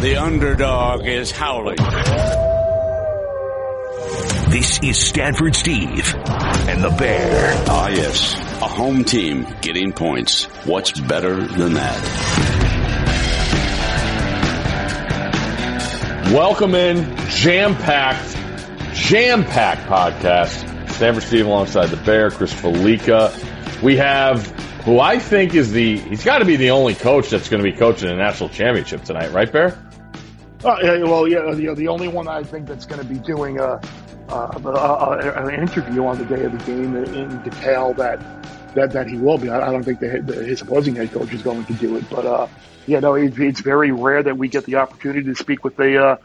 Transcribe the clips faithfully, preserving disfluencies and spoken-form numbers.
The underdog is howling. This is Stanford Steve and the Bear. Ah, yes. A home team getting points. What's better than that? Welcome in. Jam-packed, jam-packed podcast. Stanford Steve alongside the Bear, Chris Fallica. We have who I think is the, he's got to be the only coach that's going to be coaching a national championship tonight, right, Bear? Oh, yeah, well, yeah, the, the only one I think that's going to be doing a, a, a, an interview on the day of the game in detail that that, that he will be. I, I don't think the, the, his opposing head coach is going to do it. But, uh, yeah, no, it, it's very rare that we get the opportunity to speak with the uh,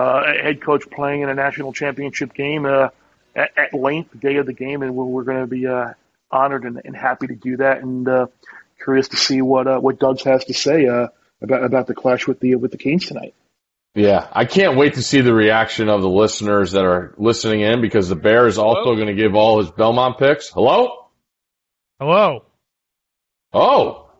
uh, head coach playing in a national championship game uh, at, at length, day of the game, and we're, we're going to be uh, honored and, and happy to do that, and uh, curious to see what uh, what Doug has to say uh, about about the clash with the with the Canes tonight. Yeah, I can't wait to see the reaction of the listeners that are listening in, because the Bear is also going to give all his Belmont picks. Hello? Hello. Oh.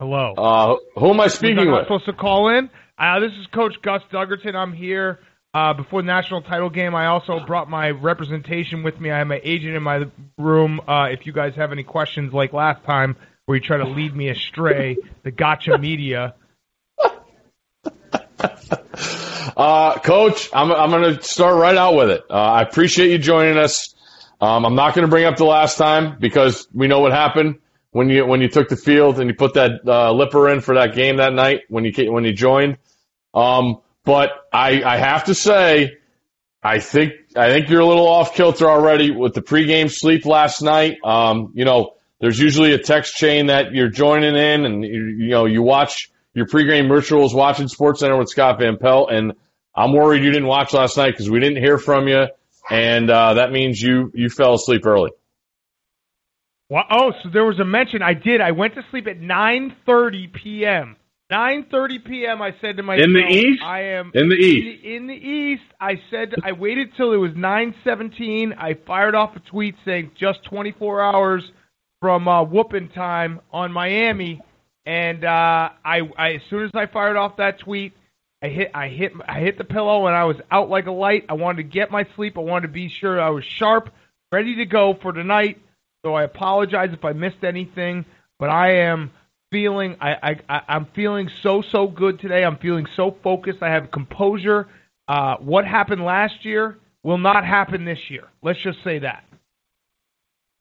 Hello. Uh, who am I speaking with? I'm supposed to call in. Uh, this is Coach Gus Duggerton. I'm here uh, before the national title game. I also brought my representation with me. I have my agent in my room. Uh, if you guys have any questions like last time where you try to lead me astray, the Gotcha Media. Uh, Coach, I'm, I'm going to start right out with it. Uh, I appreciate you joining us. Um, I'm not going to bring up the last time because we know what happened when you when you took the field and you put that uh, lipper in for that game that night when you when you joined. Um, but I, I have to say, I think I think you're a little off kilter already with the pregame sleep last night. Um, you know, there's usually a text chain that you're joining in, and you, you know you watch. Your pregame rituals watching SportsCenter with Scott Van Pelt, and I'm worried you didn't watch last night because we didn't hear from you, and uh, that means you you fell asleep early. Well, oh, so there was a mention. I did. I went to sleep at nine thirty p.m. nine thirty p.m. I said to myself, in the east. I am in the east. In the east. I said I waited till it was nine seventeen. I fired off a tweet saying just twenty-four hours from uh, whooping time on Miami. And uh, I, I, as soon as I fired off that tweet, I hit, I hit, I hit the pillow, and I was out like a light. I wanted to get my sleep. I wanted to be sure I was sharp, ready to go for tonight. So I apologize if I missed anything, but I am feeling, I, I, I'm feeling so, so good today. I'm feeling so focused. I have composure. Uh, what happened last year will not happen this year. Let's just say that.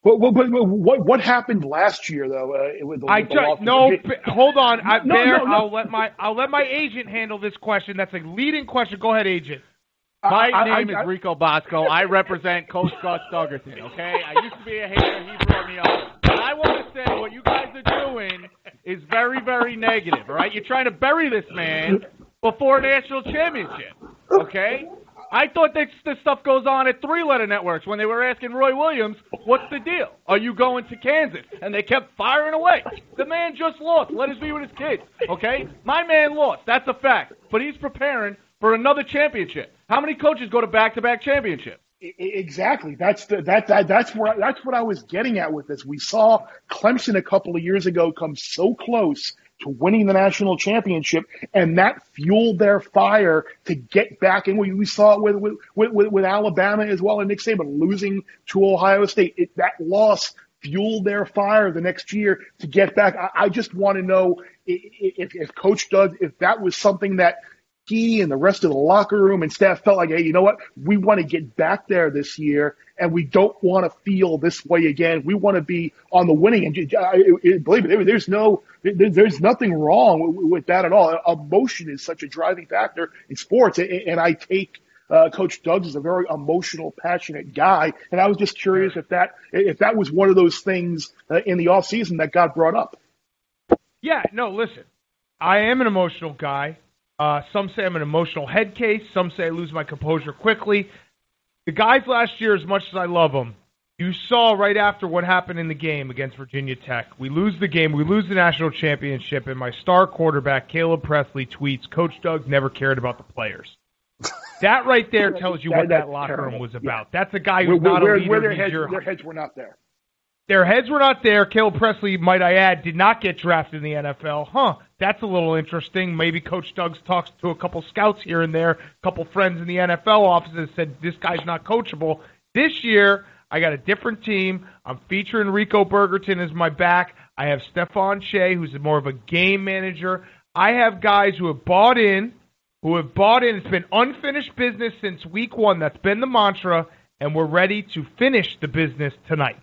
But, but, but what what happened last year though? Uh, with the, I the just, no, b- hold on. I, no, Bear, no, no. I'll let my I'll let my agent handle this question. That's a leading question. Go ahead, agent. My I, name I, I, is Rico Bosco. I represent Coach Gus Duggerton. Okay, I used to be a hater. He brought me up. But I want to say what you guys are doing is very, very negative. All right, you're trying to bury this man before a national championship. Okay. I thought that this stuff goes on at three-letter networks when they were asking Roy Williams, what's the deal? Are you going to Kansas? And they kept firing away. The man just lost. Let us be with his kids, okay? My man lost. That's a fact. But he's preparing for another championship. How many coaches go to back-to-back championships? Exactly. That's the, that that that's where that's what I was getting at with this. We saw Clemson a couple of years ago come so close to winning the national championship, and that fueled their fire to get back. And we, we saw it with, with, with, with Alabama as well, and Nick Saban losing to Ohio State. It, that loss fueled their fire the next year to get back. I, I just want to know if, if Coach Doug, if that was something that he and the rest of the locker room and staff felt like, hey, you know what? We want to get back there this year, and we don't want to feel this way again. We want to be on the winning end. Believe me, there's no, there's nothing wrong with that at all. Emotion is such a driving factor in sports, and I take uh, Coach Doug as a very emotional, passionate guy. And I was just curious if that if that was one of those things uh, in the off season that got brought up. Yeah, no, listen, I am an emotional guy. Uh, some say I'm an emotional head case. Some say I lose my composure quickly. The guys last year, as much as I love them, you saw right after what happened in the game against Virginia Tech. We lose the game. We lose the national championship, and my star quarterback, Caleb Presley, tweets, Coach Doug never cared about the players. That right there tells you what that locker room was about. Yeah. That's a guy who's we're, not we're, a leader. Where their, heads, your... their heads were not there. Their heads were not there. Caleb Presley, might I add, did not get drafted in the N F L. Huh, that's a little interesting. Maybe Coach Doug talks to a couple scouts here and there, a couple friends in the N F L office that said this guy's not coachable. This year, I got a different team. I'm featuring Rico Bosco as my back. I have Stephon Shea, who's more of a game manager. I have guys who have bought in, who have bought in. It's been unfinished business since week one. That's been the mantra, and we're ready to finish the business tonight.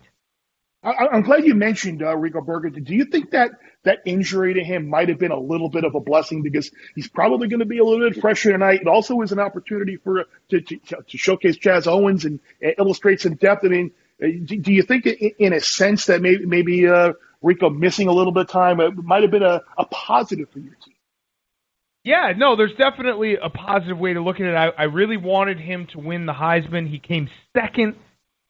I'm glad you mentioned uh, Rico Bosco. Do you think that that injury to him might have been a little bit of a blessing, because he's probably going to be a little bit fresher tonight? It also is an opportunity for to to, to showcase Chaz Owens and uh, illustrate some depth. I mean, do, do you think in a sense that maybe maybe uh, Rico missing a little bit of time it might have been a, a positive for your team? Yeah, no, there's definitely a positive way to look at it. I, I really wanted him to win the Heisman. He came second,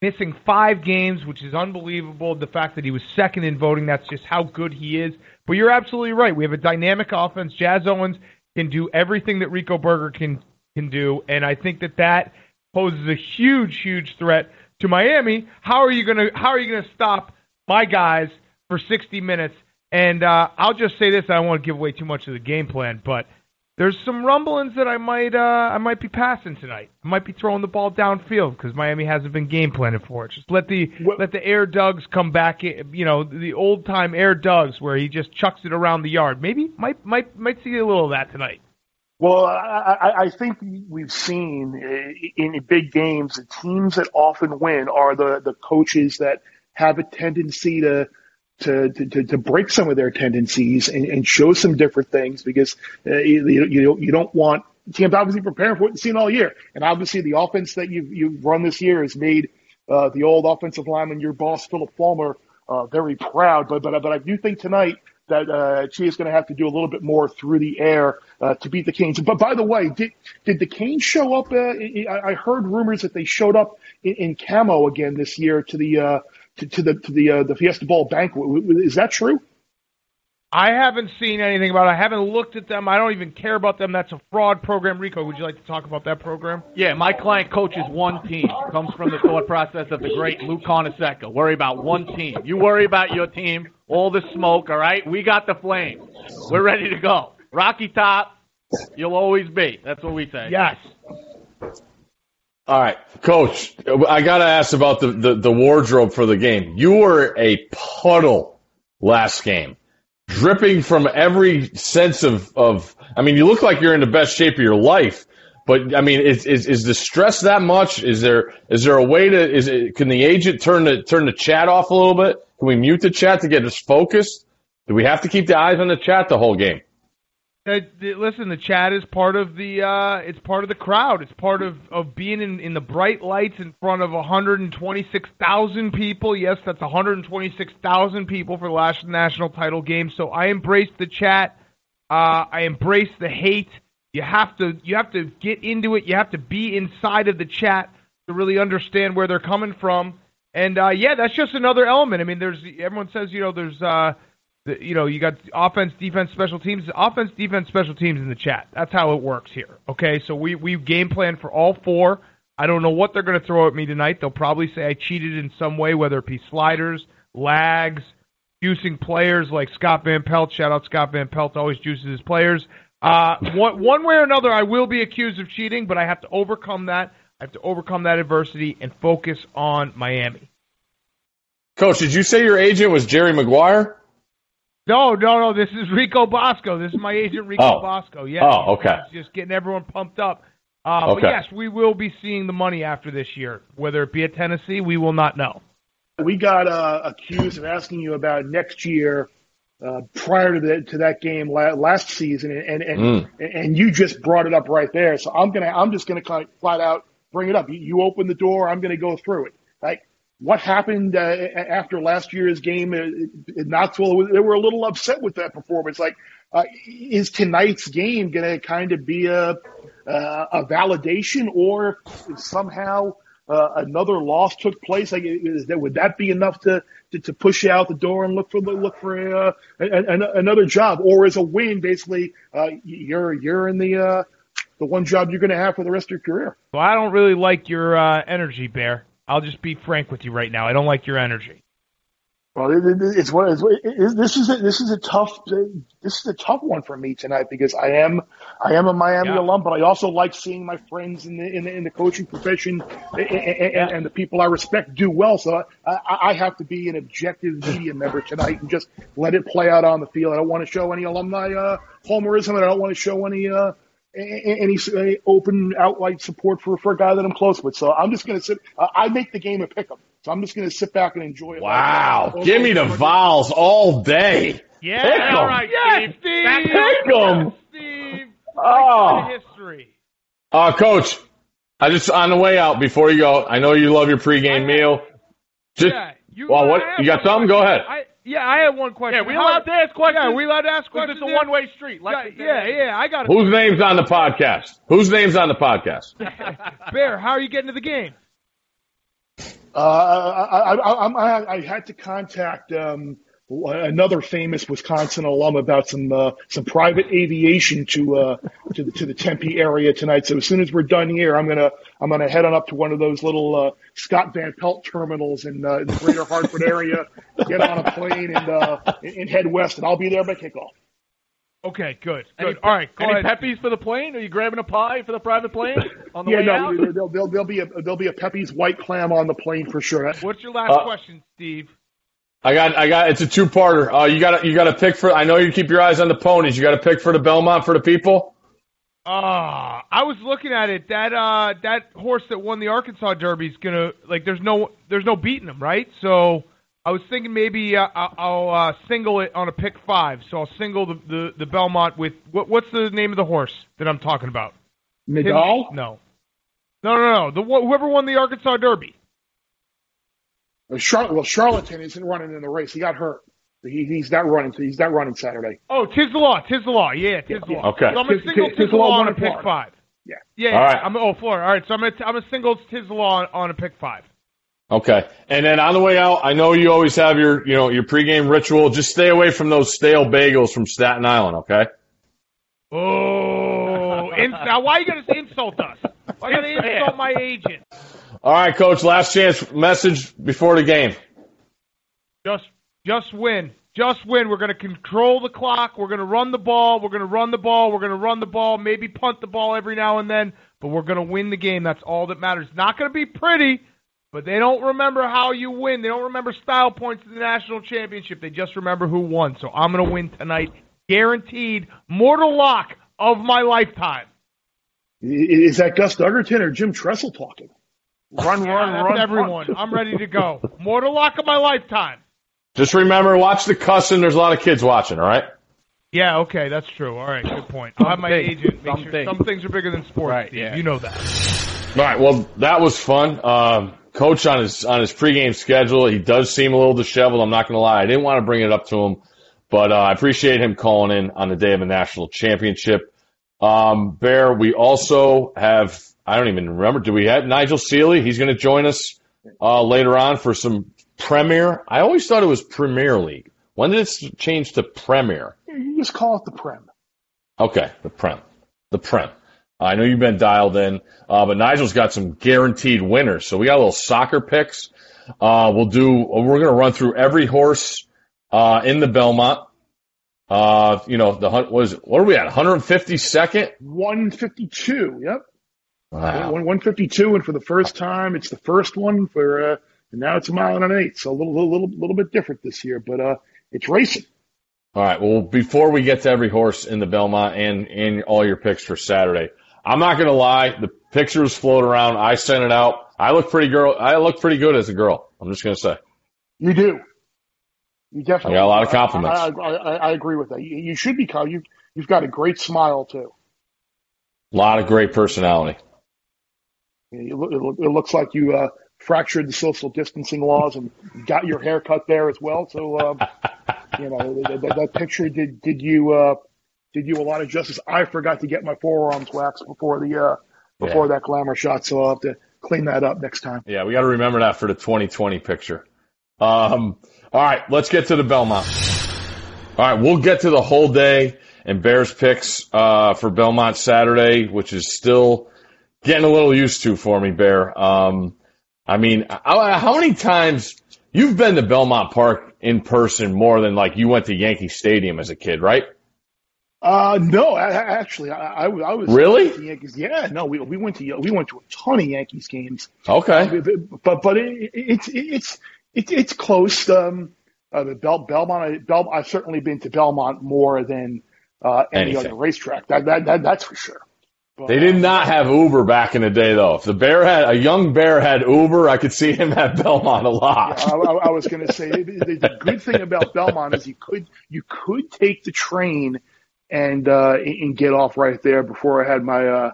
missing five games, which is unbelievable. The fact that he was second in voting, that's just how good he is. But you're absolutely right. We have a dynamic offense. Chaz Owens can do everything that Rico Bosco can, can do, and I think that that poses a huge, huge threat to Miami. How are you going to how are you going to stop my guys for sixty minutes? And uh, I'll just say this. I don't want to give away too much of the game plan, but there's some rumblings that I might uh, I might be passing tonight. I might be throwing the ball downfield because Miami hasn't been game planning for it. Just let the what? let the Air Dugs come back. You know, the old time Air Dugs where he just chucks it around the yard. Maybe might might might see a little of that tonight. Well, I, I think we've seen in big games the teams that often win are the, the coaches that have a tendency to. To, to, to break some of their tendencies and, and show some different things, because uh, you, you you don't want teams obviously preparing for what they've seen all year. And obviously the offense that you've, you've run this year has made uh, the old offensive lineman, your boss, Philip Fulmer, uh, very proud. But, but, but I do think tonight that uh, Chi is going to have to do a little bit more through the air uh, to beat the Canes. But by the way, did did the Canes show up? Uh, I heard rumors that they showed up in, in camo again this year to the uh, – To, to the to the uh, the Fiesta Bowl banquet. Is that true? I haven't seen anything about it. I haven't looked at them. I don't even care about them. That's a fraud program. Rico, would you like to talk about that program? Yeah, my client coaches one team. Comes from the thought process of the great Lou Carnesecca. Worry about one team. You worry about your team. All the smoke, all right? We got the flame. We're ready to go. Rocky Top, you'll always be. That's what we say. Yes. All right, Coach, I got to ask about the, the, the wardrobe for the game. You were a puddle last game, dripping from every sense of, of – I mean, you look like you're in the best shape of your life, but, I mean, is is, is the stress that much? Is there is there a way to – is it, can the agent turn the, turn the chat off a little bit? Can we mute the chat to get us focused? Do we have to keep the eyes on the chat the whole game? Uh, listen, the chat is part of the uh, it's part of the crowd. It's part of, of being in, in the bright lights in front of one hundred twenty-six thousand people. Yes, that's one hundred twenty-six thousand people for the last national title game. So I embrace the chat. Uh, I embrace the hate. You have to you have to get into it. You have to be inside of the chat to really understand where they're coming from. And uh, yeah, that's just another element. I mean, there's everyone says you know there's. Uh, You know, you got offense, defense, special teams. Offense, defense, special teams in the chat. That's how it works here, okay? So we, we game plan for all four. I don't know what they're going to throw at me tonight. They'll probably say I cheated in some way, whether it be sliders, lags, juicing players like Scott Van Pelt. Shout out Scott Van Pelt, always juices his players. Uh, one, one way or another, I will be accused of cheating, but I have to overcome that. I have to overcome that adversity and focus on Miami. Coach, did you say your agent was Jerry Maguire? No, no, no. This is Rico Bosco. This is my agent, Rico oh. Bosco. Yeah. Oh, okay. He's just getting everyone pumped up. Uh, okay. But yes, we will be seeing the money after this year. Whether it be at Tennessee, we will not know. We got uh, accused of asking you about next year uh, prior to the, to that game la- last season, and and, mm. and and you just brought it up right there. So I'm gonna, I'm just gonna kind of flat out bring it up. You, you open the door. I'm gonna go through it. Like. What happened uh, after last year's game in Knoxville? They were a little upset with that performance. Like, uh, is tonight's game going to kind of be a uh, a validation, or if somehow uh, another loss took place? Like, is that, would that be enough to, to, to push you out the door and look for look for uh, a, a, another job, or is a win basically uh, you're you're in the uh, the one job you're going to have for the rest of your career? Well, I don't really like your uh, energy, Bear. I'll just be frank with you right now. I don't like your energy. Well, it's what it's, it, this is. A, this is a tough. This is a tough one for me tonight because I am, I am a Miami yeah. alum, but I also like seeing my friends in the in the, in the coaching profession and, and, and the people I respect do well. So I, I have to be an objective media member tonight and just let it play out on the field. I don't want to show any alumni uh, homerism, and I don't want to show any uh, any, any open outright support for, for a guy that I'm close with. So I'm just going to sit. Uh, I make the game a pick'em. So I'm just going to sit back and enjoy it. Wow. Like Give me the Vols all day. Yeah. Pick all em. Right, Steve. Yes, Steve. Pick them. Steve. Oh. History. Uh, Coach, I just, on the way out, before you go, I know you love your pregame meal. Just, yeah. You, well, what, you got something? Question. Go ahead. I, yeah, I have one question. Yeah, we allowed to ask questions. Yeah, we allowed to ask questions. It's a one-way street. Like yeah, yeah, yeah, I got it. Whose name's on the podcast? Whose name's on the podcast? Bear, how are you getting to the game? Uh, I, I, I, I had to contact um, another famous Wisconsin alum about some uh, some private aviation to uh, to the to the Tempe area tonight. So as soon as we're done here, I'm gonna I'm gonna head on up to one of those little uh, Scott Van Pelt terminals in, uh, in the Greater Hartford area, get on a plane and uh, and head west, and I'll be there by kickoff. Okay, good, good. Any, all right, go any ahead. Pepe's for the plane? Are you grabbing a pie for the private plane on the yeah, way no, out? Yeah, no, there'll, there'll be a there'll be a Pepe's white clam on the plane for sure. What's your last uh, question, Steve? I got, I got. It's a two-parter. Uh, you got, you got to pick for. I know you keep your eyes on the ponies. You got to pick for the Belmont for the people. Ah, uh, I was looking at it. That uh, that horse that won the Arkansas Derby is gonna like. There's no, there's no beating him, right? So. I was thinking maybe uh, I'll uh, single it on a pick five, so I'll single the, the, the Belmont with what, – what's the name of the horse that I'm talking about? Nadal? Him? No. No, no, no. The, whoever won the Arkansas Derby. Well, Char- well, Charlatan isn't running in the race. He got hurt. He, he's not running He's not running Saturday. Oh, Tiz Law. Tiz Law. Yeah, Tiz yeah, Law. Yeah. Okay. So I'm going to single Tiz, Tiz, Tiz Law on a pick Florida. five. Yeah. Yeah, yeah. All right. I'm, oh, Florida. All right, so I'm going I'm to single Tiz Law on, on a pick five. Okay. And then on the way out, I know you always have your, you know, your pregame ritual. Just stay away from those stale bagels from Staten Island, okay? Oh. In- now, why are you going to insult us? Why are you going to insult my agent? All right, Coach, last chance message before the game. Just just win. Just win. We're going to control the clock. We're going to run the ball. We're going to run the ball. We're going to run the ball. Maybe punt the ball every now and then. But we're going to win the game. That's all that matters. Not going to be pretty. But they don't remember how you win. They don't remember style points in the national championship. They just remember who won. So I'm going to win tonight. Guaranteed mortal lock of my lifetime. Is that Gus Duggerton or Jim Tressel talking? Run, yeah, run, run. Everyone. Run. I'm ready to go. Mortal lock of my lifetime. Just remember, watch the cussing. There's a lot of kids watching, all right? Yeah, okay. That's true. All right, good point. I'll have my agent make sure some things are bigger than sports. Right, yeah. You know that. All right, well, that was fun. Um, Coach on his on his pregame schedule, he does seem a little disheveled. I'm not going to lie. I didn't want to bring it up to him, but uh, I appreciate him calling in on the day of the national championship. Um, Bear, we also have, I don't even remember, do we have Nigel Seeley? He's going to join us uh, later on for some Premier. I always thought it was Premier League. When did it change to Premier? You just call it the Prem. Okay, the Prem. The Prem. I know you've been dialed in, uh, but Nigel's got some guaranteed winners. So we got a little soccer picks. Uh, we'll do, we're going to run through every horse, uh, in the Belmont. Uh, you know, the hunt was, what are we at? one hundred fifty-second? one fifty-two. Yep. Wow. one fifty-two. And for the first time, it's the first one for, uh, and now it's a mile and an eighth. So a little, little, little, little bit different this year, but, uh, it's racing. All right. Well, before we get to every horse in the Belmont and, and all your picks for Saturday, I'm not going to lie. The pictures float around. I sent it out. I look pretty girl. I look pretty good as a girl. I'm just going to say. You do. You definitely. I got a lot of compliments. I, I, I, I agree with that. You, you should be. You, you've got a great smile, too. A lot of great personality. It, look, it looks like you uh, fractured the social distancing laws and got your hair cut there as well. So, um, you know, that, that, that picture did, did you uh, – did you a lot of justice. I forgot to get my forearms waxed before the uh, before yeah. that glamour shot, so I'll have to clean that up next time. Yeah, we got to remember that for the twenty twenty picture. Um, all right, let's get to the Belmont. All right, we'll get to the whole day and Bears picks uh, for Belmont Saturday, which is still getting a little used to for me, Bear. Um, I mean, how many times you've been to Belmont Park in person more than like you went to Yankee Stadium as a kid, right? Uh, no, I, actually, I, I was really at the Yankees. Yeah, no, we we went to we went to a ton of Yankees games. Okay, but but it, it, it, it's it's it's close. Um, uh, the Bel, Belmont, Bel, I've certainly been to Belmont more than uh, any Anything. other racetrack. That, that that that's for sure. But they did not have Uber back in the day, though. If the bear had a young bear had Uber, I could see him at Belmont a lot. Yeah, I, I was going to say the, the good thing about Belmont is you could you could take the train and uh, and get off right there before I had my uh,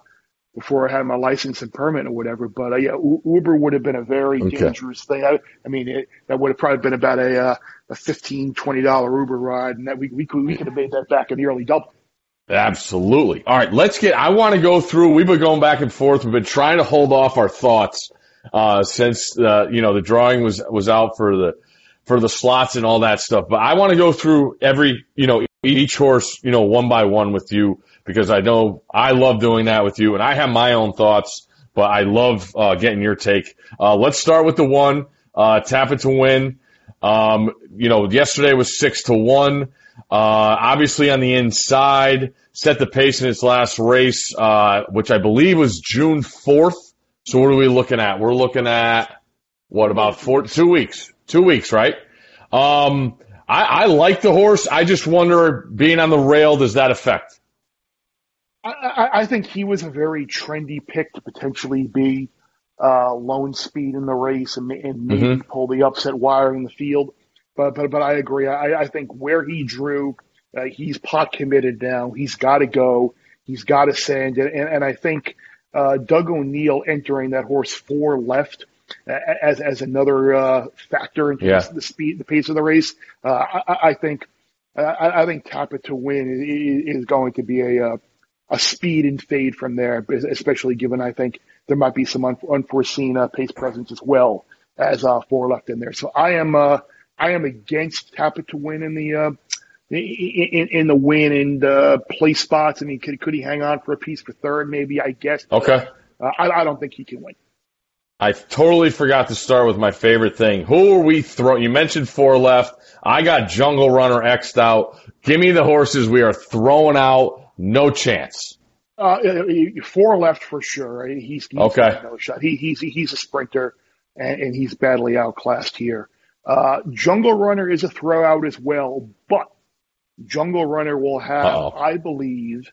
before I had my license and permit or whatever. But uh, yeah, U- Uber would have been a very okay. dangerous thing. I, I mean, it, that would have probably been about a uh, a fifteen twenty dollar Uber ride, and that we we could we could have made that back in the early double. Absolutely. All right, let's get. I want to go through. We've been going back and forth. We've been trying to hold off our thoughts uh, since uh, you know the drawing was was out for the for the slots and all that stuff. But I want to go through every you know. each horse, you know, one by one with you, because I know I love doing that with you, and I have my own thoughts, but I love uh, getting your take. Uh, let's start with the one, uh, Tap It to Win. Um, you know, yesterday was six to one. Uh, obviously on the inside, set the pace in its last race, uh, which I believe was June fourth. So what are we looking at? We're looking at what about four, two weeks, two weeks, right? Um, I, I like the horse. I just wonder, being on the rail, does that affect? I, I, I think he was a very trendy pick to potentially be uh, lone speed in the race and, and maybe mm-hmm. pull the upset wire in the field. But but, but I agree. I, I think where he drew, uh, he's pot committed now. He's got to go. He's got to send. And, and, and I think uh, Doug O'Neill entering that horse four left as as another uh, factor in yeah. the speed, the pace of the race, uh, I, I think uh, I think Tap It to Win is going to be a a speed and fade from there, especially given I think there might be some un- unforeseen uh, pace presence as well as uh, four left in there. So I am uh, I am against Tap It to Win in the uh, in, in the win and uh, play spots. I mean, could could he hang on for a piece for third? Maybe I guess. Okay, uh, I, I don't think he can win. I totally forgot to start with my favorite thing. Who are we throwing? You mentioned four left. I got Jungle Runner X'd out. Give me the horses we are throwing out. No chance. Uh, four left for sure. He's, he's okay. No shot. He, he's he's a sprinter, and, and he's badly outclassed here. Uh, Jungle Runner is a throwout as well, but Jungle Runner will have, Uh-oh. I believe,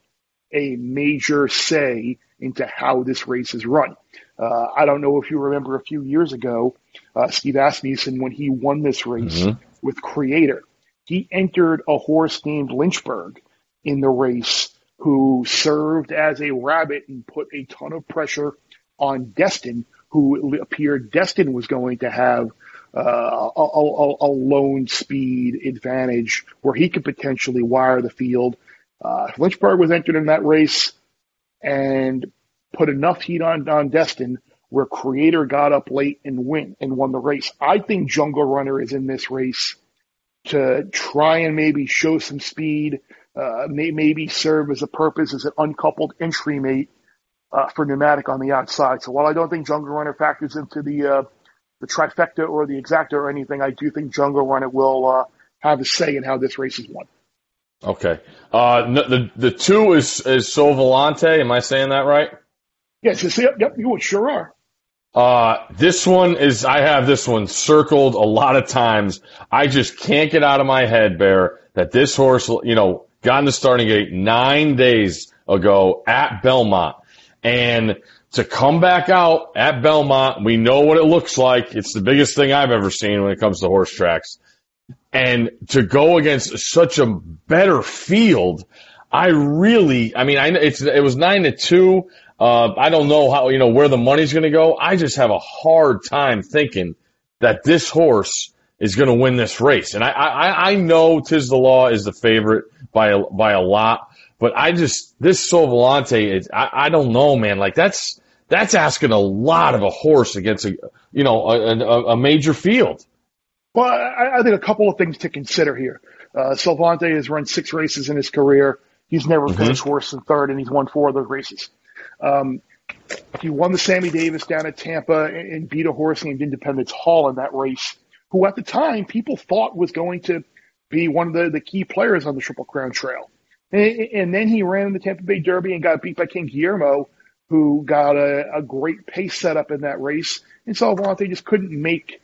a major say into how this race is run. Uh, I don't know if you remember a few years ago, uh, Steve Asmussen, when he won this race mm-hmm. with Creator, he entered a horse named Lynchburg in the race who served as a rabbit and put a ton of pressure on Destin, who appeared Destin was going to have uh, a, a, a lone speed advantage where he could potentially wire the field. Uh, Lynchburg was entered in that race and put enough heat on, on Destin where Creator got up late and win and won the race. I think Jungle Runner is in this race to try and maybe show some speed, uh, may, maybe serve as a purpose as an uncoupled entry mate uh, for Pneumatic on the outside. So while I don't think Jungle Runner factors into the uh, the trifecta or the exacta or anything, I do think Jungle Runner will uh, have a say in how this race is won. Okay. Uh, no, the the two is is Sole Volante. Am I saying that right? Yes. Yes. Yep. Yep. You sure are. Uh, this one is. I have this one circled a lot of times. I just can't get out of my head, Bear, that this horse, you know, got in the starting gate nine days ago at Belmont, and to come back out at Belmont, we know what it looks like. It's the biggest thing I've ever seen when it comes to horse tracks. And to go against such a better field, I really, I mean, I it's it was nine to two. Uh, I don't know how you know where the money's going to go. I just have a hard time thinking that this horse is going to win this race. And I, I, I know Tiz the Law is the favorite by a, by a lot, but I just this Sole Volante is I, I don't know, man. Like that's that's asking a lot of a horse against a you know a, a, a major field. Well, I, I think a couple of things to consider here. Uh, Sole Volante has run six races in his career. He's never mm-hmm. finished worse than third, and he's won four of those races. Um, he won the Sammy Davis down at Tampa and, and beat a horse named Independence Hall in that race, who at the time people thought was going to be one of the, the key players on the Triple Crown Trail. And, and then he ran in the Tampa Bay Derby and got beat by King Guillermo, who got a, a great pace set up in that race. And Sole Volante just couldn't make,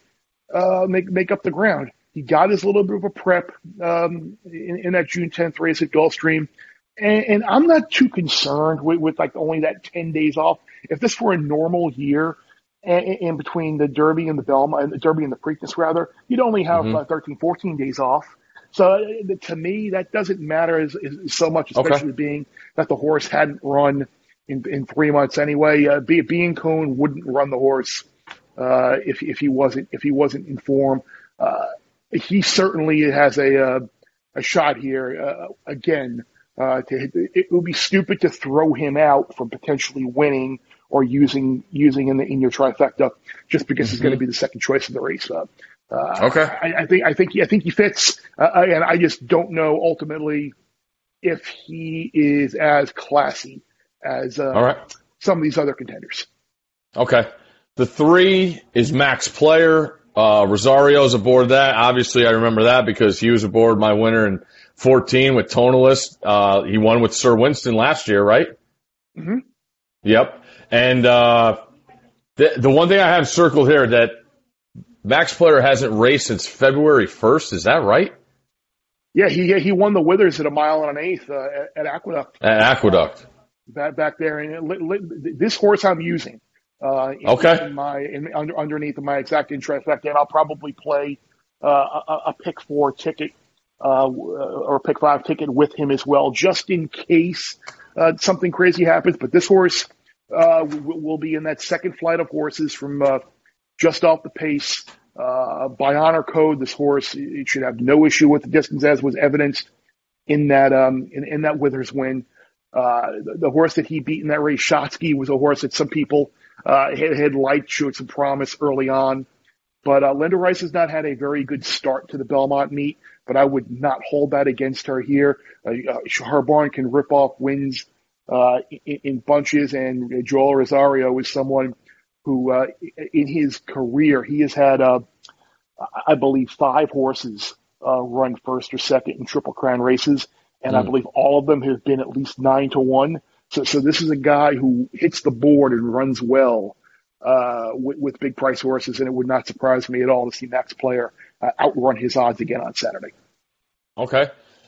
uh, make make up the ground. He got his little bit of a prep um, in, in that June tenth race at Gulfstream. And, and I'm not too concerned with, with like only that ten days off. If this were a normal year, and, and between the Derby and the Belmont, the Derby and the Preakness rather, you'd only have mm-hmm. uh, thirteen, fourteen days off. So uh, to me, that doesn't matter as, as, so much, especially okay. being that the horse hadn't run in, in three months anyway. Uh, be, being Coon wouldn't run the horse uh, if if he wasn't if he wasn't in form. Uh, he certainly has a uh, a shot here uh, again. Uh, to, it would be stupid to throw him out from potentially winning or using using in the in your trifecta just because mm-hmm. he's going to be the second choice in the race. Uh, okay, I, I think I think he, I think he fits, uh, I, and I just don't know ultimately if he is as classy as uh, All right. some of these other contenders. Okay, the three is Max Player. Uh, Rosario's aboard that. Obviously, I remember that because he was aboard my winner and. fourteen with Tonalist. Uh, he won with Sir Winston last year, right? Mm-hmm. Yep. And uh, the, the one thing I have circled here that Max Player hasn't raced since February first. Is that right? Yeah, he he won the Withers at a mile and an eighth uh, at, at Aqueduct. At Aqueduct. Back, back there. And lit, lit, this horse I'm using. Uh, in, okay. In my, in, under, underneath my exact trifecta, and I'll probably play uh, a, a pick four ticket. Uh, or pick five ticket with him as well, just in case uh, something crazy happens. But this horse uh, w- will be in that second flight of horses from uh, just off the pace. Uh, by honor code, this horse it should have no issue with the distance, as was evidenced in that um, in, in that Withers win. Uh, the, the horse that he beat in that race, Shotsky, was a horse that some people uh, had, had liked, showed some promise early on. But uh, Linda Rice has not had a very good start to the Belmont meet, but I would not hold that against her here. Uh, her barn can rip off wins uh, in, in bunches, and Joel Rosario is someone who, uh, in his career, he has had, uh, I believe, five horses uh, run first or second in Triple Crown races, and mm. I believe all of them have been at least nine to one. So, so this is a guy who hits the board and runs well. Uh, with, with big price horses, and it would not surprise me at all to see Max Player uh, outrun his odds again on Saturday. Okay.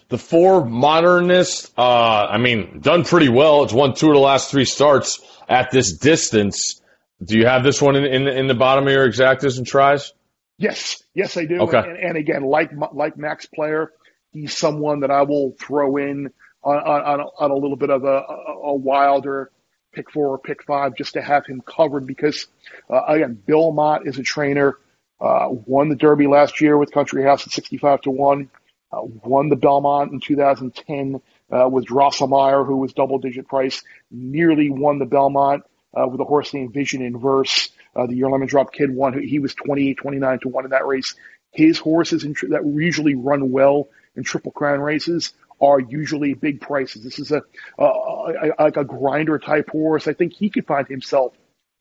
The four Modernists, uh, I mean, done pretty well. It's won two of the last three starts at this distance. Do you have this one in, in, in the bottom of your exactas and tries? Yes. Yes, I do. Okay. And, and again, like like Max Player, he's someone that I will throw in on, on, on a little bit of a, a, a wilder pick four or pick five, just to have him covered because, uh, again, Bill Mott is a trainer, uh, won the Derby last year with Country House at sixty-five to one, uh, won the Belmont in two thousand ten uh, with Drosselmeyer, who was double-digit price, nearly won the Belmont uh, with a horse named Vision in Verse. Uh, the Your Lemon Drop Kid won. He was twenty-eight, twenty-nine to one in that race. His horses in tri- that usually run well in Triple Crown races are usually big prices. This is a like a, a grinder type horse. I think he could find himself